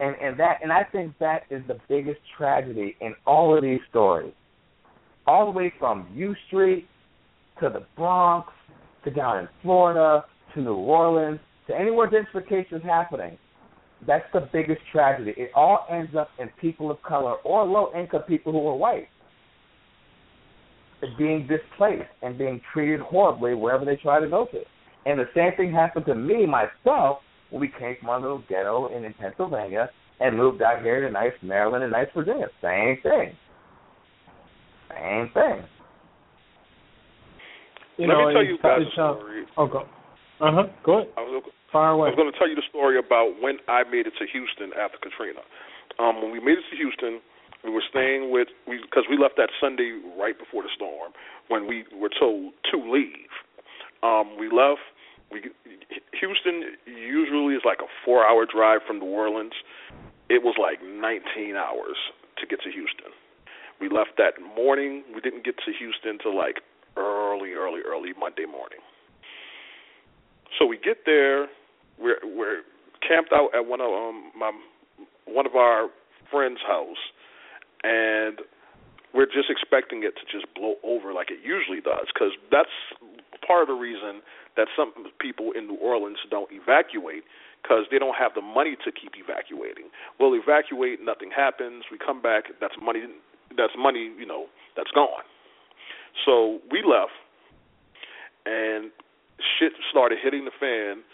And I think that is the biggest tragedy in all of these stories, all the way from U Street to the Bronx to down in Florida to New Orleans to anywhere gentrification is happening. That's the biggest tragedy. It all ends up in people of color or low-income people who are white being displaced and being treated horribly wherever they try to go to. And the same thing happened to me myself. We came from our little ghetto in Pennsylvania and moved out here to nice Maryland and nice Virginia. Same thing. Let me tell you guys a story. Go ahead. Fire away. I was going to tell you the story about when I made it to Houston after Katrina. When we made it to Houston, we were staying with, because we left that Sunday right before the storm when we were told to leave. We left. Houston usually is like a 4-hour drive from New Orleans. It was like 19 hours to get to Houston. We left that morning. We didn't get to Houston till like early Monday morning. So we get there. we're camped out at one of our friend's house, and we're just expecting it to just blow over like it usually does, because that's part of the reason that some people in New Orleans don't evacuate, because they don't have the money to keep evacuating. We'll evacuate, nothing happens. We come back, that's money, you know, that's gone. So we left, and shit started hitting the fan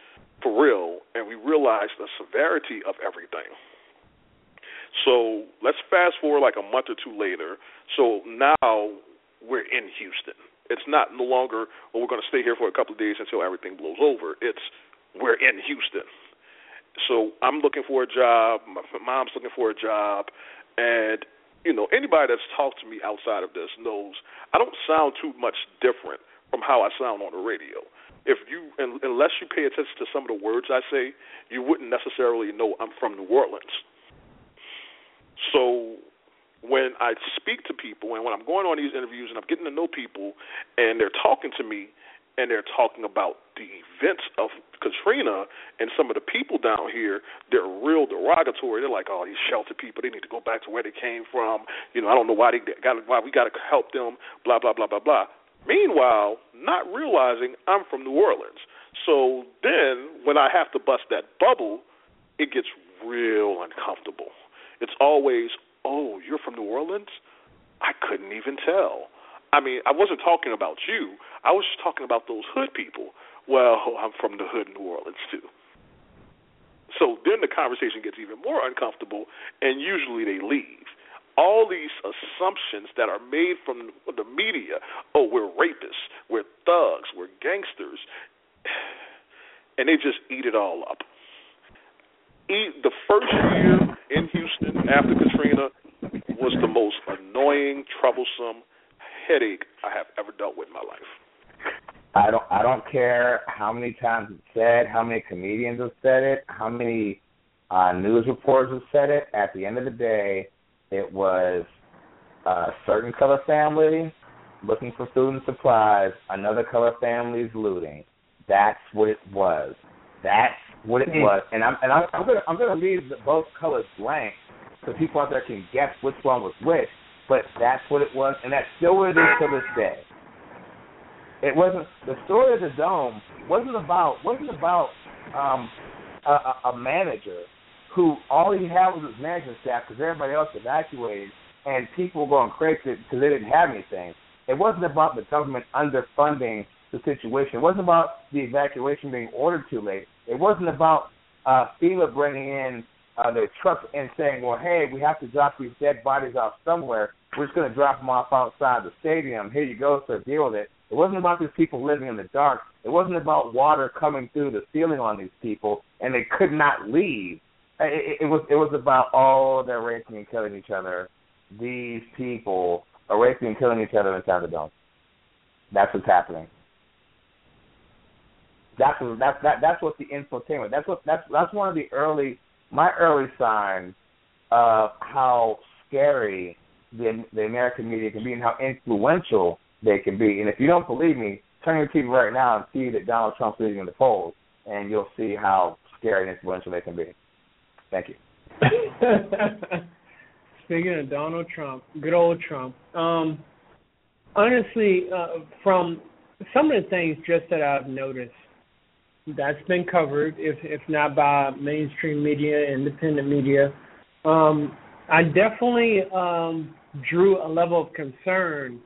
for real, and we realized the severity of everything. So let's fast forward like a month or two later. So now we're in Houston. It's not no longer, well, we're going to stay here for a couple of days until everything blows over. It's we're in Houston. So I'm looking for a job. My mom's looking for a job. And, you know, anybody that's talked to me outside of this knows I don't sound too much different from how I sound on the radio. If you, unless you pay attention to some of the words I say, you wouldn't necessarily know I'm from New Orleans. So when I speak to people and when I'm going on these interviews and I'm getting to know people and they're talking to me and they're talking about the events of Katrina and some of the people down here, they're real derogatory. They're like, oh, these sheltered people, they need to go back to where they came from. You know, I don't know why we got to help them, blah, blah, blah, blah, blah. Meanwhile, not realizing I'm from New Orleans. So then when I have to bust that bubble, it gets real uncomfortable. It's always, oh, you're from New Orleans? I couldn't even tell. I mean, I wasn't talking about you. I was just talking about those hood people. Well, I'm from the hood in New Orleans, too. So then the conversation gets even more uncomfortable, and usually they leave. All these assumptions that are made from the media, oh, we're rapists, we're thugs, we're gangsters, and they just eat it all up. The first year in Houston after Katrina was the most annoying, troublesome headache I have ever dealt with in my life. I don't care how many times it's said, how many comedians have said it, how many news reports have said it. At the end of the day, it was a certain color family looking for student supplies, another color family's looting. That's what it was. That's what it was, and I'm gonna leave both colors blank so people out there can guess which one was which. But that's what it was, and that's still what it is to this day. It wasn't the story of the Dome wasn't about a manager who all he had was his management staff because everybody else evacuated and people were going crazy because they didn't have anything. It wasn't about the government underfunding the situation. It wasn't about the evacuation being ordered too late. It wasn't about FEMA bringing in their truck and saying, well, hey, we have to drop these dead bodies off somewhere. We're just going to drop them off outside the stadium. Here you go, sir, deal with it. It wasn't about these people living in the dark. It wasn't about water coming through the ceiling on these people, and they could not leave. It was about, oh, they're raping and killing each other. These people are raping and killing each other inside the dome. That's what's happening. That's what the infotainment. That's one of the early signs of how scary the American media can be and how influential they can be. And if you don't believe me, turn your TV right now and see that Donald Trump's leading in the polls, and you'll see how scary and influential they can be. Thank you. Speaking of Donald Trump, good old Trump. Honestly, from some of the things just that I've noticed. That's been covered, if not by mainstream media, independent media. I definitely drew a level of concern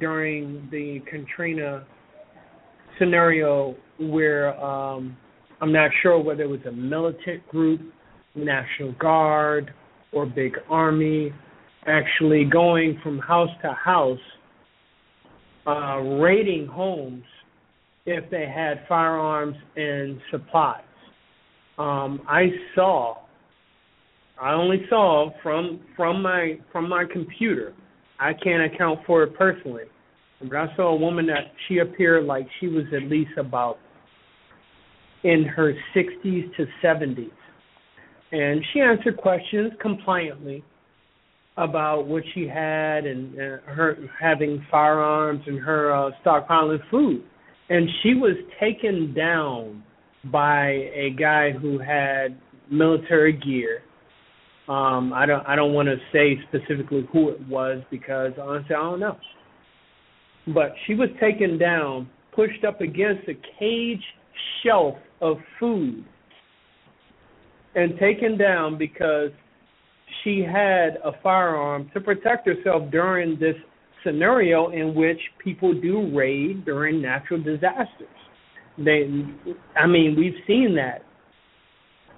during the Katrina scenario where I'm not sure whether it was a militant group, National Guard, or big army, actually going from house to house, raiding homes if they had firearms and supplies. I only saw from my computer. I can't account for it personally. But I saw a woman that she appeared like she was at least about in her 60s to 70s. And she answered questions compliantly about what she had and her having firearms and her stockpiling food. And she was taken down by a guy who had military gear. I don't want to say specifically who it was because honestly I don't know. But she was taken down, pushed up against a cage shelf of food, and taken down because she had a firearm to protect herself during this scenario in which people do raid during natural disasters. We've seen that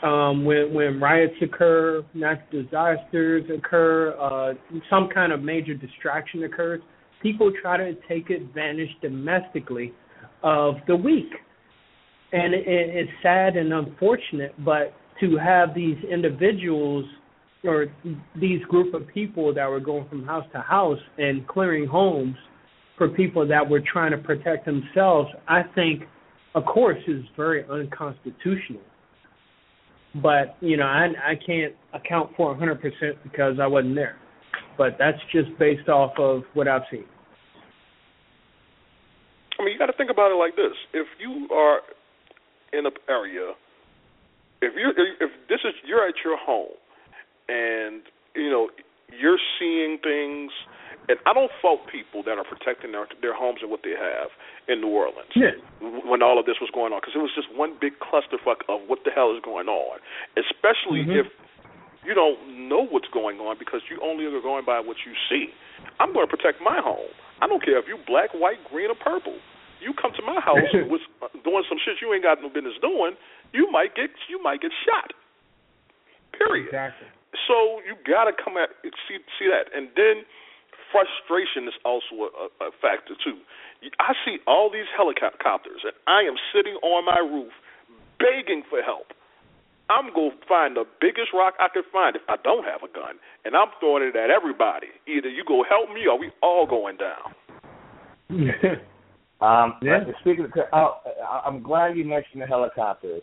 when riots occur, natural disasters occur, some kind of major distraction occurs. People try to take advantage domestically of the weak. And it's sad and unfortunate, but to have these individuals or these group of people that were going from house to house and clearing homes for people that were trying to protect themselves, I think, of course, is very unconstitutional. But, I can't account for 100% because I wasn't there. But that's just based off of what I've seen. You got to think about it like this. If you are in an area, if this is, you're at your home and, you're seeing things, and I don't fault people that are protecting their homes and what they have in New Orleans when all of this was going on, because it was just one big clusterfuck of what the hell is going on, especially if you don't know what's going on because you only are going by what you see. I'm going to protect my home. I don't care if you black, white, green, or purple. You come to my house doing some shit you ain't got no business doing, you might get shot. Period. Exactly. So you got to come at see that. And then frustration is also a factor too. I see all these helicopters, and I am sitting on my roof begging for help. I'm going to find the biggest rock I can find if I don't have a gun, and I'm throwing it at everybody. Either you go help me or we all going down. I'm glad you mentioned the helicopters.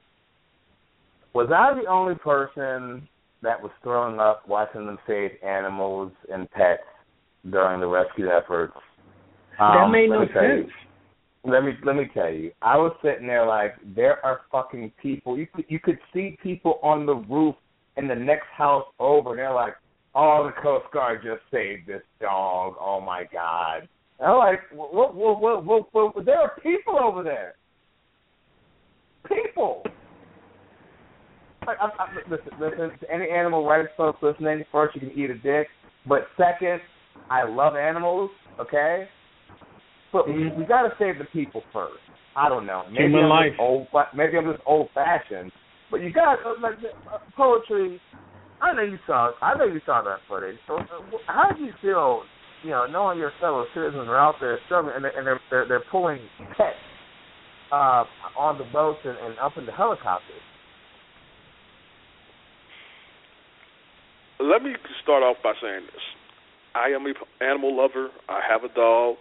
Was I the only person that was throwing up watching them save animals and pets during the rescue efforts? That made no sense. Let me tell you, I was sitting there like, there are fucking people. You could see people on the roof in the next house over. They're like, oh, the Coast Guard just saved this dog. Oh, my God. And I'm like, whoa, there are people over there. People. Like, listen, to any animal rights folks listening, first, you can eat a dick. But second, I love animals, okay? But we got to save the people first. I don't know. Maybe I'm just old-fashioned. But you got poetry. I know you saw that footage. So how do you feel, knowing your fellow citizens are out there struggling and they're pulling pets on the boats and up in the helicopters? Let me start off by saying this. I am an animal lover. I have a dog.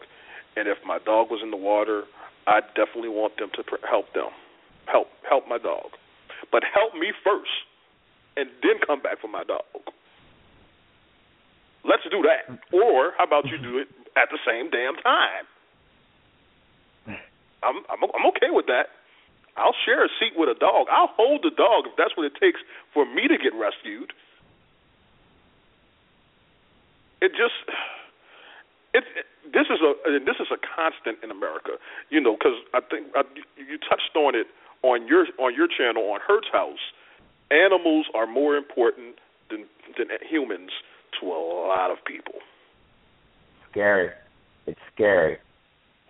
And if my dog was in the water, I definitely want them to help my dog. But help me first, and then come back for my dog. Let's do that. Or how about you do it at the same damn time? I'm okay with that. I'll share a seat with a dog. I'll hold the dog if that's what it takes for me to get rescued. This is a constant in America, because I think you touched on it on your channel on Hertz House. Animals are more important than humans to a lot of people. It's scary.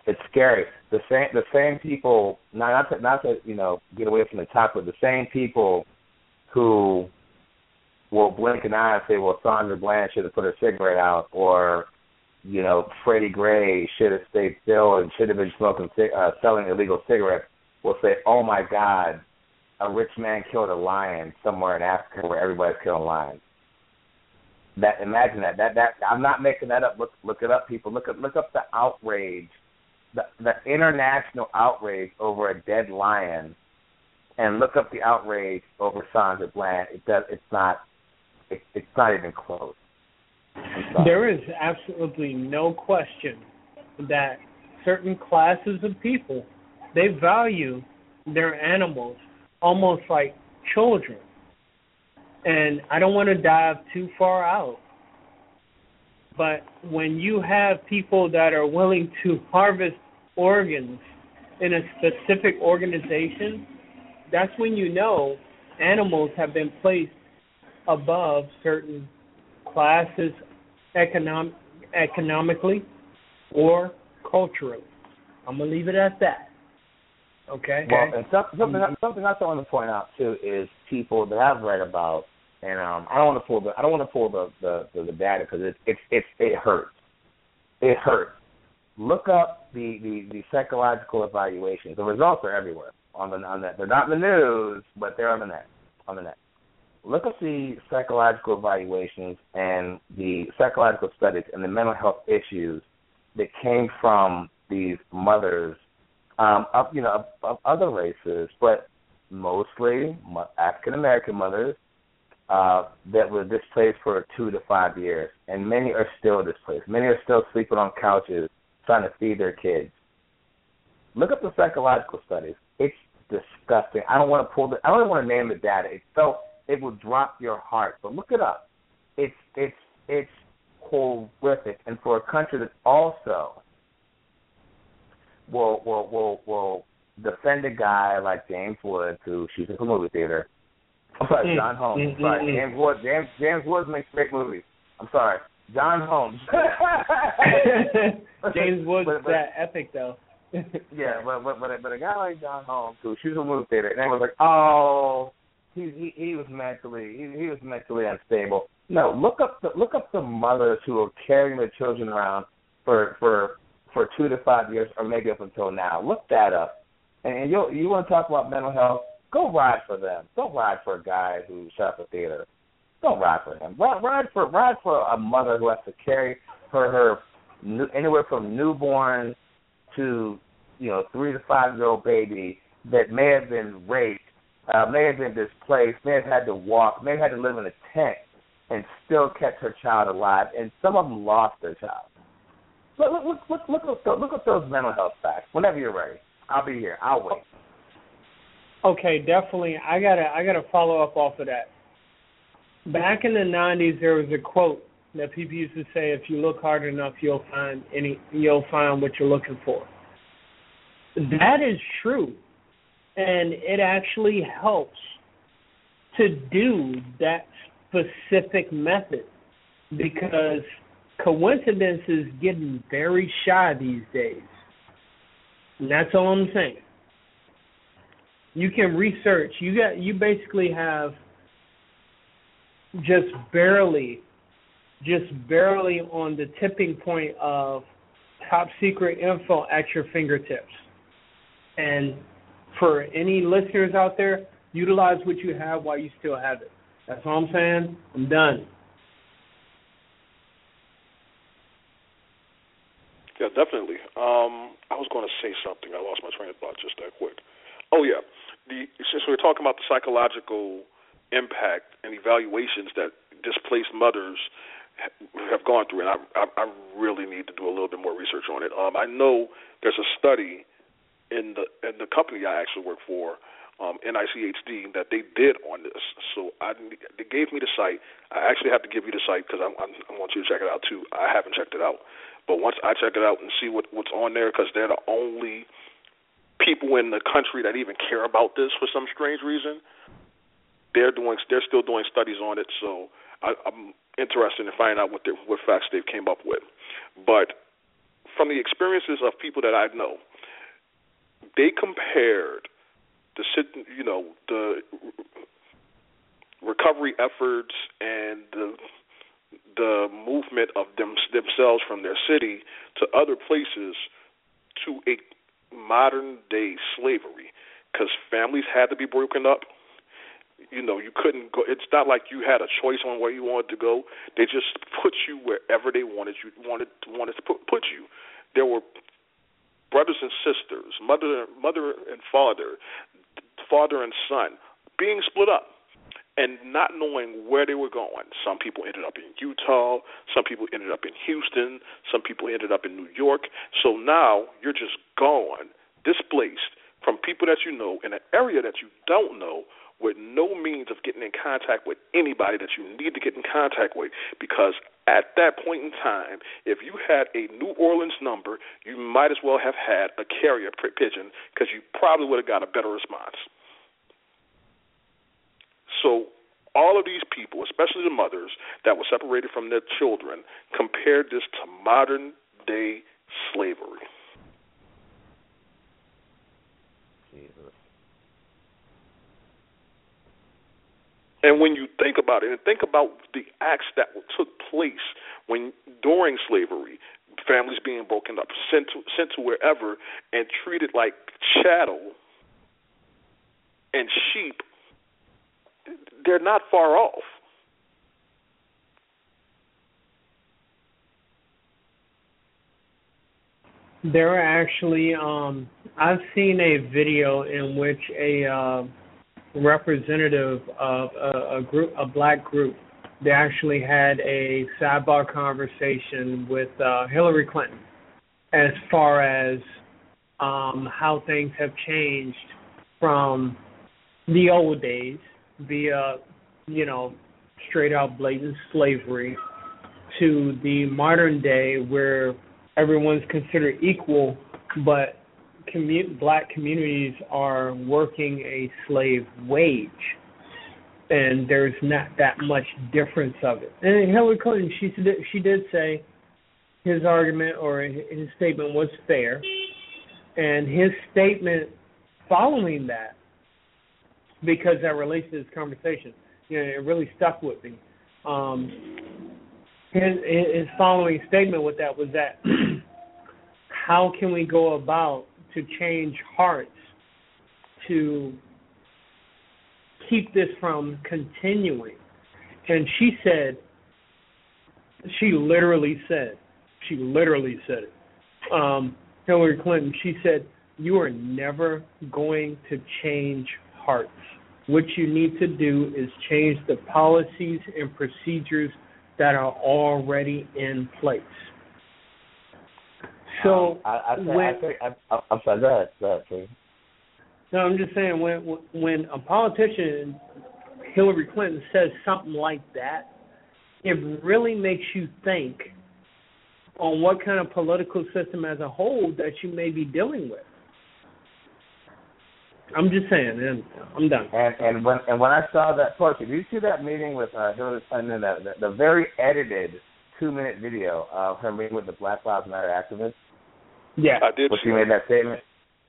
The same people. Not to get away from the topic. The same people who will blink an eye and say, "Well, Sandra Bland should have put her cigarette out," or Freddie Gray should have stayed still and should have been selling illegal cigarettes, will say, oh, my God, a rich man killed a lion somewhere in Africa where everybody's killing lions. Imagine that. I'm not making that up. Look it up, people. Look up the outrage, the international outrage over a dead lion, and look up the outrage over Sandra Bland. It's not even close. There is absolutely no question that certain classes of people, they value their animals almost like children. And I don't want to dive too far out, but when you have people that are willing to harvest organs in a specific organization, that's when you know animals have been placed above certain classes economically or culturally. I'm going to leave it at that. Okay? Well, and something else I want to point out, too, is people that I've read about, and I don't want to pull the data because it hurts. It hurts. Look up the psychological evaluations. The results are everywhere on the net. They're not in the news, but they're on the net. Look at the psychological evaluations and the psychological studies and the mental health issues that came from these mothers of other races, but mostly African-American mothers that were displaced for 2 to 5 years, and many are still displaced. Many are still sleeping on couches trying to feed their kids. Look at the psychological studies. It's disgusting. I don't even want to name the data. It will drop your heart, but look it up. It's horrific, and for a country that also will defend a guy like James Woods, who shoots at the movie theater. I'm sorry, John Holmes. I'm sorry, James Woods. James Woods makes great movies. I'm sorry, John Holmes. James Woods is that epic though. Yeah, but a guy like John Holmes who shoots at the movie theater, and I was like, oh. He was mentally unstable. No, look up the mothers who are carrying their children around for 2 to 5 years, or maybe up until now. Look that up, and you want to talk about mental health? Go ride for them. Don't ride for a guy who shot the theater. Don't ride for him. Ride for a mother who has to carry her anywhere from newborn to 3 to 5 year old baby that may have been raped. May have been displaced, may have had to walk, may have had to live in a tent, and still kept her child alive. And some of them lost their child. Look at those mental health facts. Whenever you're ready, I'll be here. I'll wait. Okay, definitely. I gotta follow up off of that. Back in the '90s, there was a quote that people used to say: "If you look hard enough, you'll find what you're looking for." That is true. And it actually helps to do that specific method because coincidence is getting very shy these days. And that's all I'm saying. You can research. You basically have just barely on the tipping point of top secret info at your fingertips. And for any listeners out there, utilize what you have while you still have it. That's all I'm saying. I'm done. Yeah, definitely. I was going to say something. I lost my train of thought just that quick. Oh, yeah. Since we were talking about the psychological impact and evaluations that displaced mothers have gone through, and I really need to do a little bit more research on it. I know there's a study in the company I actually work for, NICHD, that they did on this. So they gave me the site. I actually have to give you the site because I want you to check it out too. I haven't checked it out. But once I check it out and see what's on there, because they're the only people in the country that even care about this for some strange reason, they're still doing studies on it. So I'm interested in finding out what facts they've came up with. But from the experiences of people that I know, they compared the recovery efforts and the movement of themselves from their city to other places to a modern day slavery, because families had to be broken up. You couldn't go. It's not like you had a choice on where you wanted to go. They just put you wherever they wanted to put you. There were brothers and sisters, mother and father, father and son, being split up and not knowing where they were going. Some people ended up in Utah. Some people ended up in Houston. Some people ended up in New York. So now you're just gone, displaced from people that you know, in an area that you don't know, with no means of getting in contact with anybody that you need to get in contact with, because at that point in time, if you had a New Orleans number, you might as well have had a carrier pigeon, because you probably would have got a better response. So all of these people, especially the mothers that were separated from their children, compared this to modern-day slavery. Jesus. And when you think about it, and think about the acts that took place during slavery, families being broken up, sent to wherever, and treated like chattel and sheep, they're not far off. There are actually, I've seen a video in which a representative of a black group, they actually had a sidebar conversation with Hillary Clinton as far as how things have changed from the old days via, straight out blatant slavery to the modern day where everyone's considered equal, but black communities are working a slave wage, and there's not that much difference of it. And Hillary Clinton, she did say his argument or his statement was fair, and his statement following that, because that relates to this conversation, it really stuck with me. His following statement with that was that how can we go about to change hearts to keep this from continuing? And she literally said, Hillary Clinton, she said, you are never going to change hearts. What you need to do is change the policies and procedures that are already in place. So I'm sorry. Go ahead, please. No, I'm just saying when a politician, Hillary Clinton, says something like that, it really makes you think on what kind of political system as a whole that you may be dealing with. I'm just saying, and I'm done. And when I saw that post, did you see that meeting with Hillary Clinton and the very edited 2-minute video of her meeting with the Black Lives Matter activists? Yeah, I did. When she made that statement.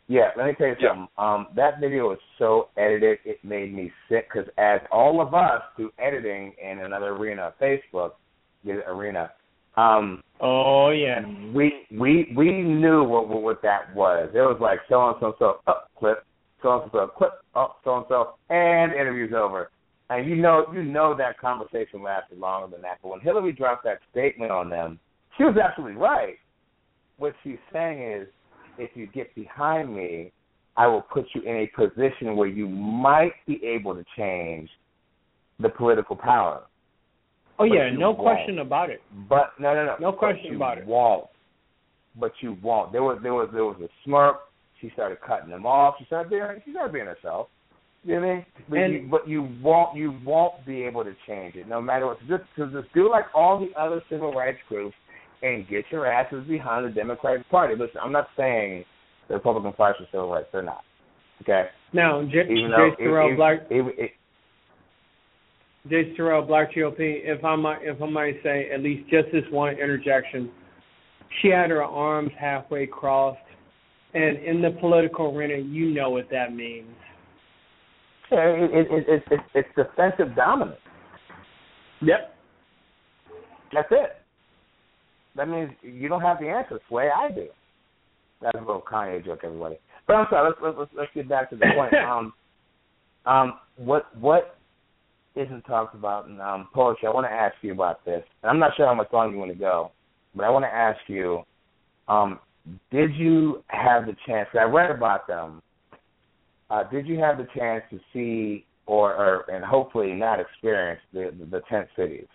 Yeah, let me tell you something. That video was so edited, it made me sick, because as all of us do editing in another arena, Facebook arena. Oh yeah. We knew what that was. It was like so and so up clip, so and so clip up, so and so, and interview's over. And you know that conversation lasted longer than that. But when Hillary dropped that statement on them, she was absolutely right. What she's saying is, if you get behind me, I will put you in a position where you might be able to change the political power. Oh, yeah, no question about it. But no. No question about it. But you won't. There was a smirk. She started cutting them off. She started being herself. You know what I mean? But you won't be able to change it, no matter what. Just do like all the other civil rights groups and get your asses behind the Democratic Party. Listen, I'm not saying the Republican Party for civil rights. They're not. Okay? No, Jason Terrell, Black GOP, if I might say at least just this one interjection, she had her arms halfway crossed, and in the political arena, you know what that means. It's defensive dominance. Yep. That's it. That means you don't have the answers the way I do. That's a little Kanye joke, everybody. But I'm sorry. Let's get back to the point. What isn't talked about in poetry? I want to ask you about this. And I'm not sure how much longer you want to go, but I want to ask you: did you have the chance? I read about them. Did you have the chance to see and hopefully not experience the tent cities?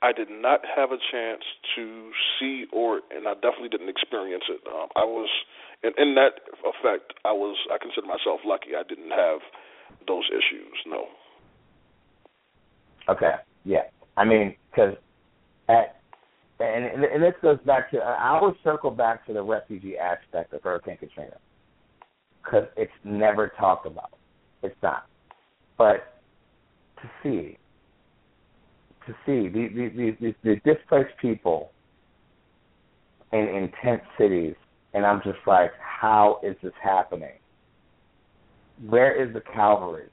I did not have a chance to see, and I definitely didn't experience it. I was And in that effect, I consider myself lucky. I didn't have those issues, no. Okay, yeah. I mean, because and this goes back to, I will circle back to the refugee aspect of Hurricane Katrina, because it's never talked about. It's not. But to see these displaced people in tent cities, and I'm just like, how is this happening? Where is the cavalry?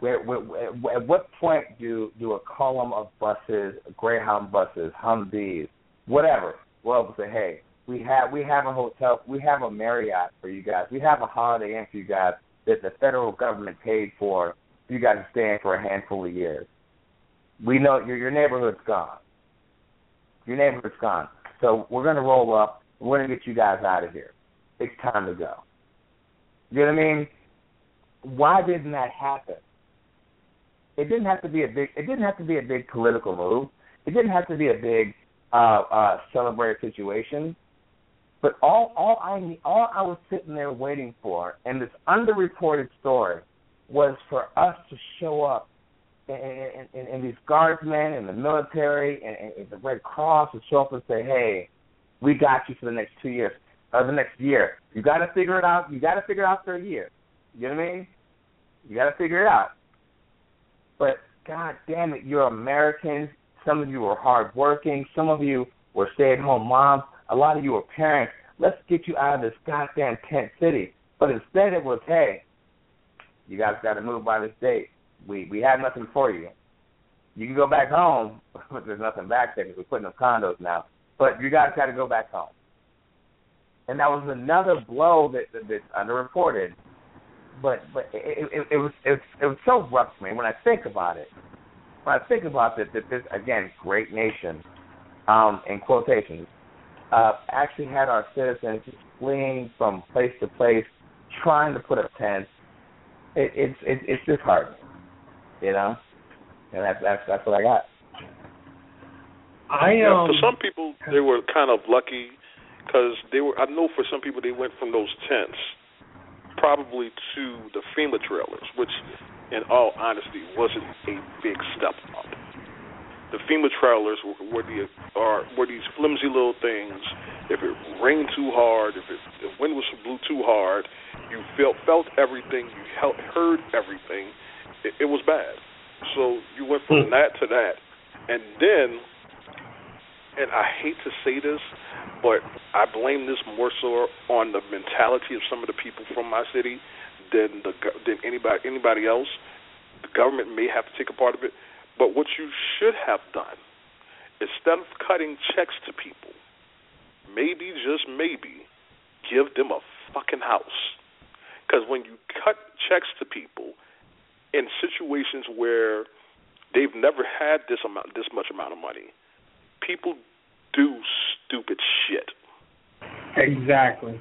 Where, at what point do a column of buses, Greyhound buses, Humvees, whatever, well, say, hey, we have a hotel, we have a Marriott for you guys, we have a Holiday Inn for you guys that the federal government paid for you guys to stay in for a handful of years. We know your neighborhood's gone. Your neighborhood's gone. So we're going to roll up. We're going to get you guys out of here. It's time to go. You know what I mean? Why didn't that happen? It didn't have to be a big political move. It didn't have to be a big celebrated situation. But all I was sitting there waiting for, and this underreported story, was for us to show up, and these guardsmen and the military and the Red Cross would show up and say, "Hey, we got you for the next 2 years, or the next year. You got to figure it out. You got to figure it out for a year. You know what I mean? You got to figure it out." But God damn it, you're Americans. Some of you are hardworking. Some of you were stay-at-home moms. A lot of you are parents. Let's get you out of this goddamn tent city. But instead it was, hey, you guys got to move by this date. We have nothing for you. You can go back home, but there's nothing back there because we're putting up condos now. But you guys got to go back home. And that was another blow that's underreported. But it was so rough for me when I think about it. When I think about that this, again, great nation, in quotations, actually had our citizens just fleeing from place to place, trying to put up tents. It's disheartening, you know. And that's what I got. For some people, they were kind of lucky because they were. I know for some people, they went from those tents probably to the FEMA trailers, which, in all honesty, wasn't a big step up. The FEMA trailers were these flimsy little things. If it rained too hard, if the wind blew too hard, you felt everything, you heard everything. It was bad. So you went from that to that. And then, and I hate to say this, but I blame this more so on the mentality of some of the people from my city than anybody else. The government may have to take a part of it. But what you should have done, instead of cutting checks to people, maybe, just maybe, give them a fucking house. Because when you cut checks to people in situations where they've never had this much amount of money, people do stupid shit. Exactly.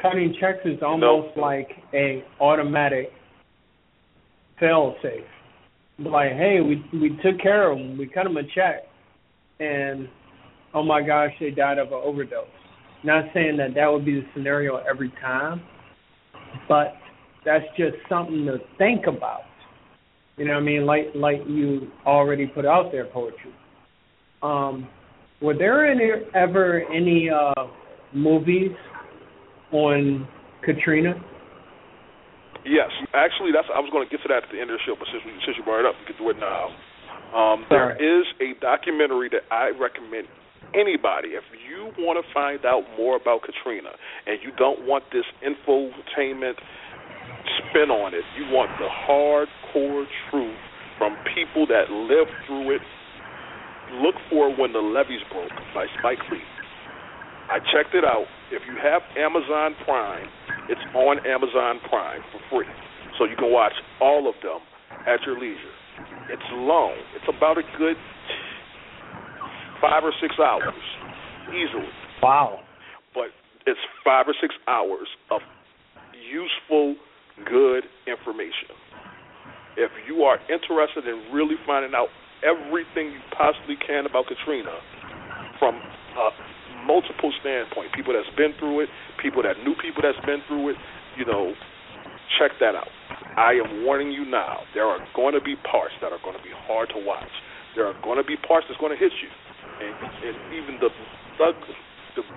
Cutting checks is almost like an automatic fail safe. Like, hey, we took care of them. We cut them a check, and oh my gosh, they died of an overdose. Not saying that would be the scenario every time, but that's just something to think about. You know what I mean? Like you already put out there, Poetry. Were there ever any movies on Katrina? Yes, actually, I was going to get to that at the end of the show, but since you brought it up, you can do it now. There is a documentary that I recommend anybody. If you want to find out more about Katrina and you don't want this infotainment spin on it, you want the hardcore truth from people that lived through it, look for When the Levees Broke by Spike Lee. I checked it out. If you have Amazon Prime, it's on Amazon Prime for free. So you can watch all of them at your leisure. It's long. It's about a good 5 or 6 hours, easily. Wow. But it's 5 or 6 hours of useful, good information. If you are interested in really finding out everything you possibly can about Katrina from multiple standpoint. People that's been through it, people that knew people that's been through it, you know, check that out. I am warning you now, there are going to be parts that are going to be hard to watch. There are going to be parts that's going to hit you. And even the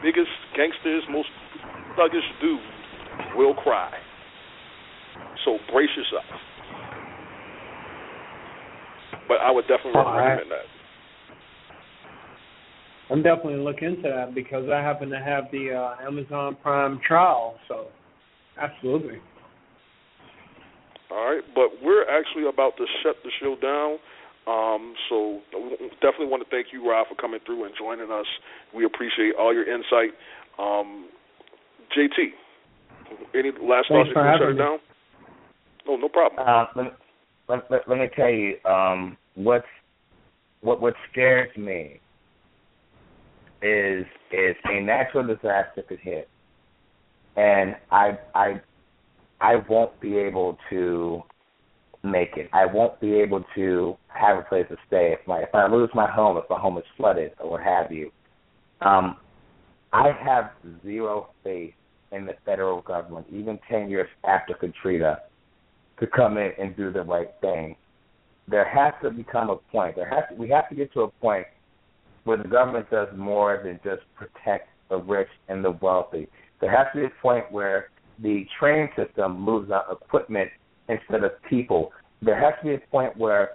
biggest gangsters, most thuggish dudes will cry. So brace yourself. But I would definitely recommend that. I'm definitely looking into that because I happen to have the Amazon Prime trial, so absolutely. All right, but we're actually about to shut the show down, so definitely want to thank you, Rob, for coming through and joining us. We appreciate all your insight. JT, any last thoughts you can shut it down? No, no problem. Let me tell you what scares me is a natural disaster could hit, and I won't be able to make it. I won't be able to have a place to stay if I lose my home, if my home is flooded or what have you. I have zero faith in the federal government, even 10 years after Katrina, to come in and do the right thing. There has to become a point. We have to get to a point where the government does more than just protect the rich and the wealthy. There has to be a point where the train system moves out equipment instead of people. There has to be a point where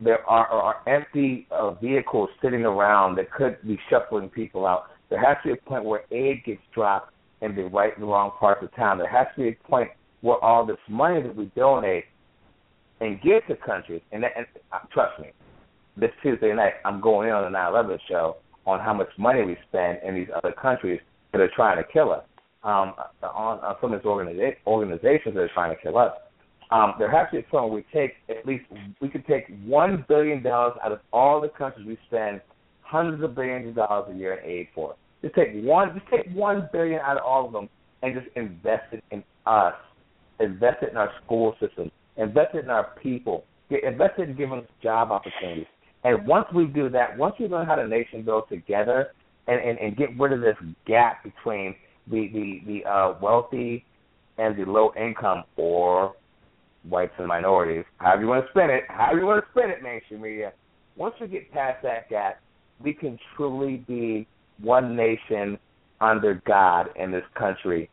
there are empty vehicles sitting around that could be shuffling people out. There has to be a point where aid gets dropped in the right and wrong parts of town. There has to be a point where all this money that we donate and give to countries, and trust me, this Tuesday night I'm going in on the 9/11 show on how much money we spend in these other countries that are trying to kill us. On some of these organizations that are trying to kill us. There has to be a point where we could take $1 billion out of all the countries we spend hundreds of billions of dollars a year in aid for. Just take $1 billion out of all of them and just invest it in us, invest it in our school system, invest it in our people, invest it in giving us job opportunities. And once we do that, once we learn how the nation builds together and get rid of this gap between the wealthy and the low income, or whites and minorities, however you want to spin it, mainstream media. Once we get past that gap, we can truly be one nation under God in this country,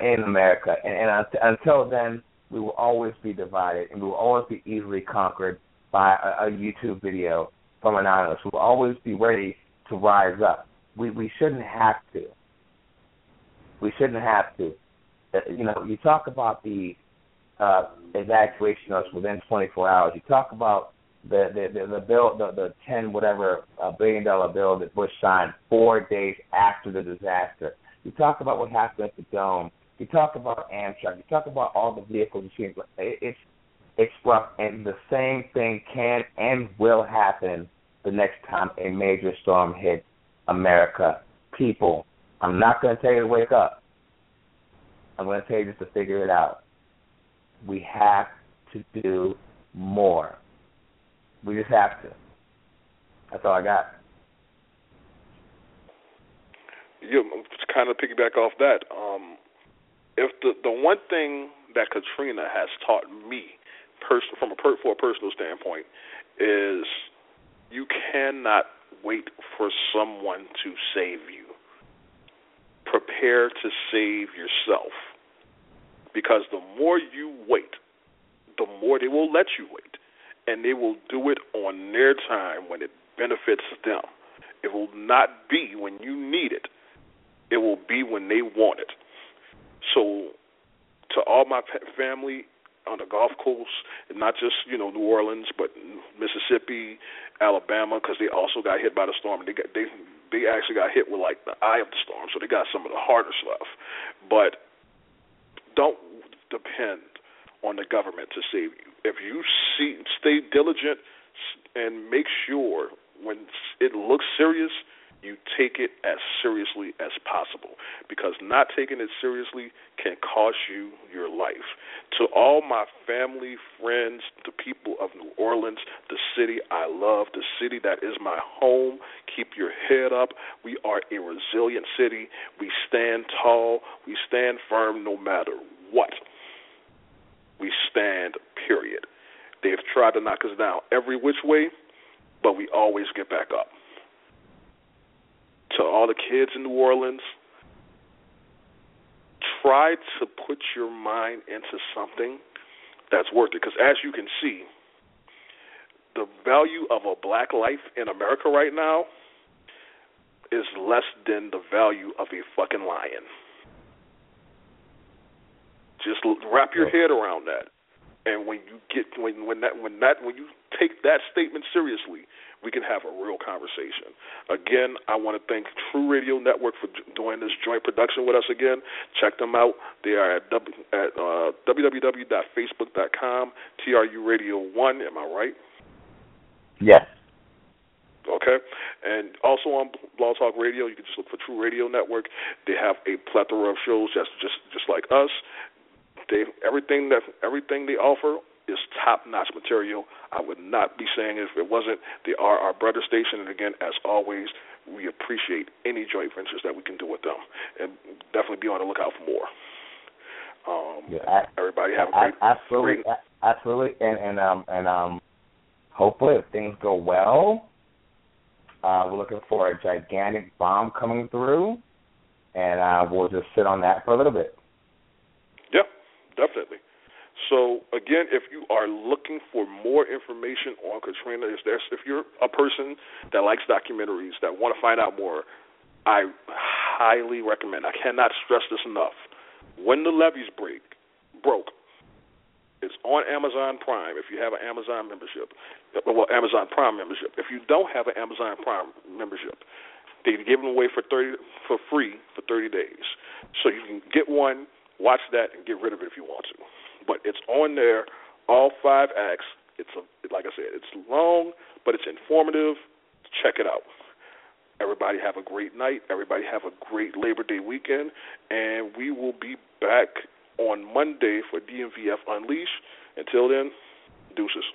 in America. And until then, we will always be divided, and we will always be easily conquered by a YouTube video from anonymous. We will always be ready to rise up. We shouldn't have to. We shouldn't have to. You know, you talk about the evacuation notes within 24 hours. You talk about the bill, the 10 whatever billion-dollar bill that Bush signed 4 days after the disaster. You talk about what happened at the Dome. You talk about Amtrak. You talk about all the vehicles. It's rough, and the same thing can and will happen the next time a major storm hits America. People, I'm not going to tell you to wake up. I'm going to tell you just to figure it out. We have to do more. We just have to. That's all I got. You know, to kind of piggyback off that, if the one thing that Katrina has taught me, for a personal standpoint, is you cannot wait for someone to save you. Prepare to save yourself, because the more you wait, the more they will let you wait, and they will do it on their time when it benefits them. It will not be when you need it. It will be when they want it. So to all my family on the Gulf Coast, and not just, you know, New Orleans, but Mississippi, Alabama, because they also got hit by the storm. They actually got hit with, like, the eye of the storm, so they got some of the harder stuff. But don't depend on the government to save you. If you stay diligent and make sure when it looks serious, you take it as seriously as possible, because not taking it seriously can cost you your life. To all my family, friends, the people of New Orleans, the city I love, the city that is my home, keep your head up. We are a resilient city. We stand tall. We stand firm no matter what. We stand, period. They've tried to knock us down every which way, but we always get back up. To all the kids in New Orleans, try to put your mind into something that's worth it. Because as you can see, the value of a black life in America right now is less than the value of a fucking lion. Just wrap your head around that. And when you get when you take that statement seriously, we can have a real conversation. Again, I want to thank Tru Radio Network for doing this joint production with us again. Check them out. They are at www.facebook.com, TRU Radio 1. Am I right? Yes. Okay. And also on Blog Talk Radio, you can just look for Tru Radio Network. They have a plethora of shows just like us. Everything they offer is top-notch material. I would not be saying it if it wasn't. They are our brother station, and again, as always, we appreciate any joint ventures that we can do with them, and definitely be on the lookout for more. Everybody have a great absolutely, and hopefully if things go well, we're looking for a gigantic bomb coming through, and we'll just sit on that for a little bit. Definitely. So, again, if you are looking for more information on Katrina, if you're a person that likes documentaries, that want to find out more, I highly recommend. I cannot stress this enough. When the Levees Broke, it's on Amazon Prime if you have an Amazon membership. Well, Amazon Prime membership. If you don't have an Amazon Prime membership, they give them away for free for 30 days. So you can get one. Watch that and get rid of it if you want to. But it's on there, all 5 acts. Like I said, it's long, but it's informative. Check it out. Everybody have a great night. Everybody have a great Labor Day weekend. And we will be back on Monday for DMVF Unleashed. Until then, deuces.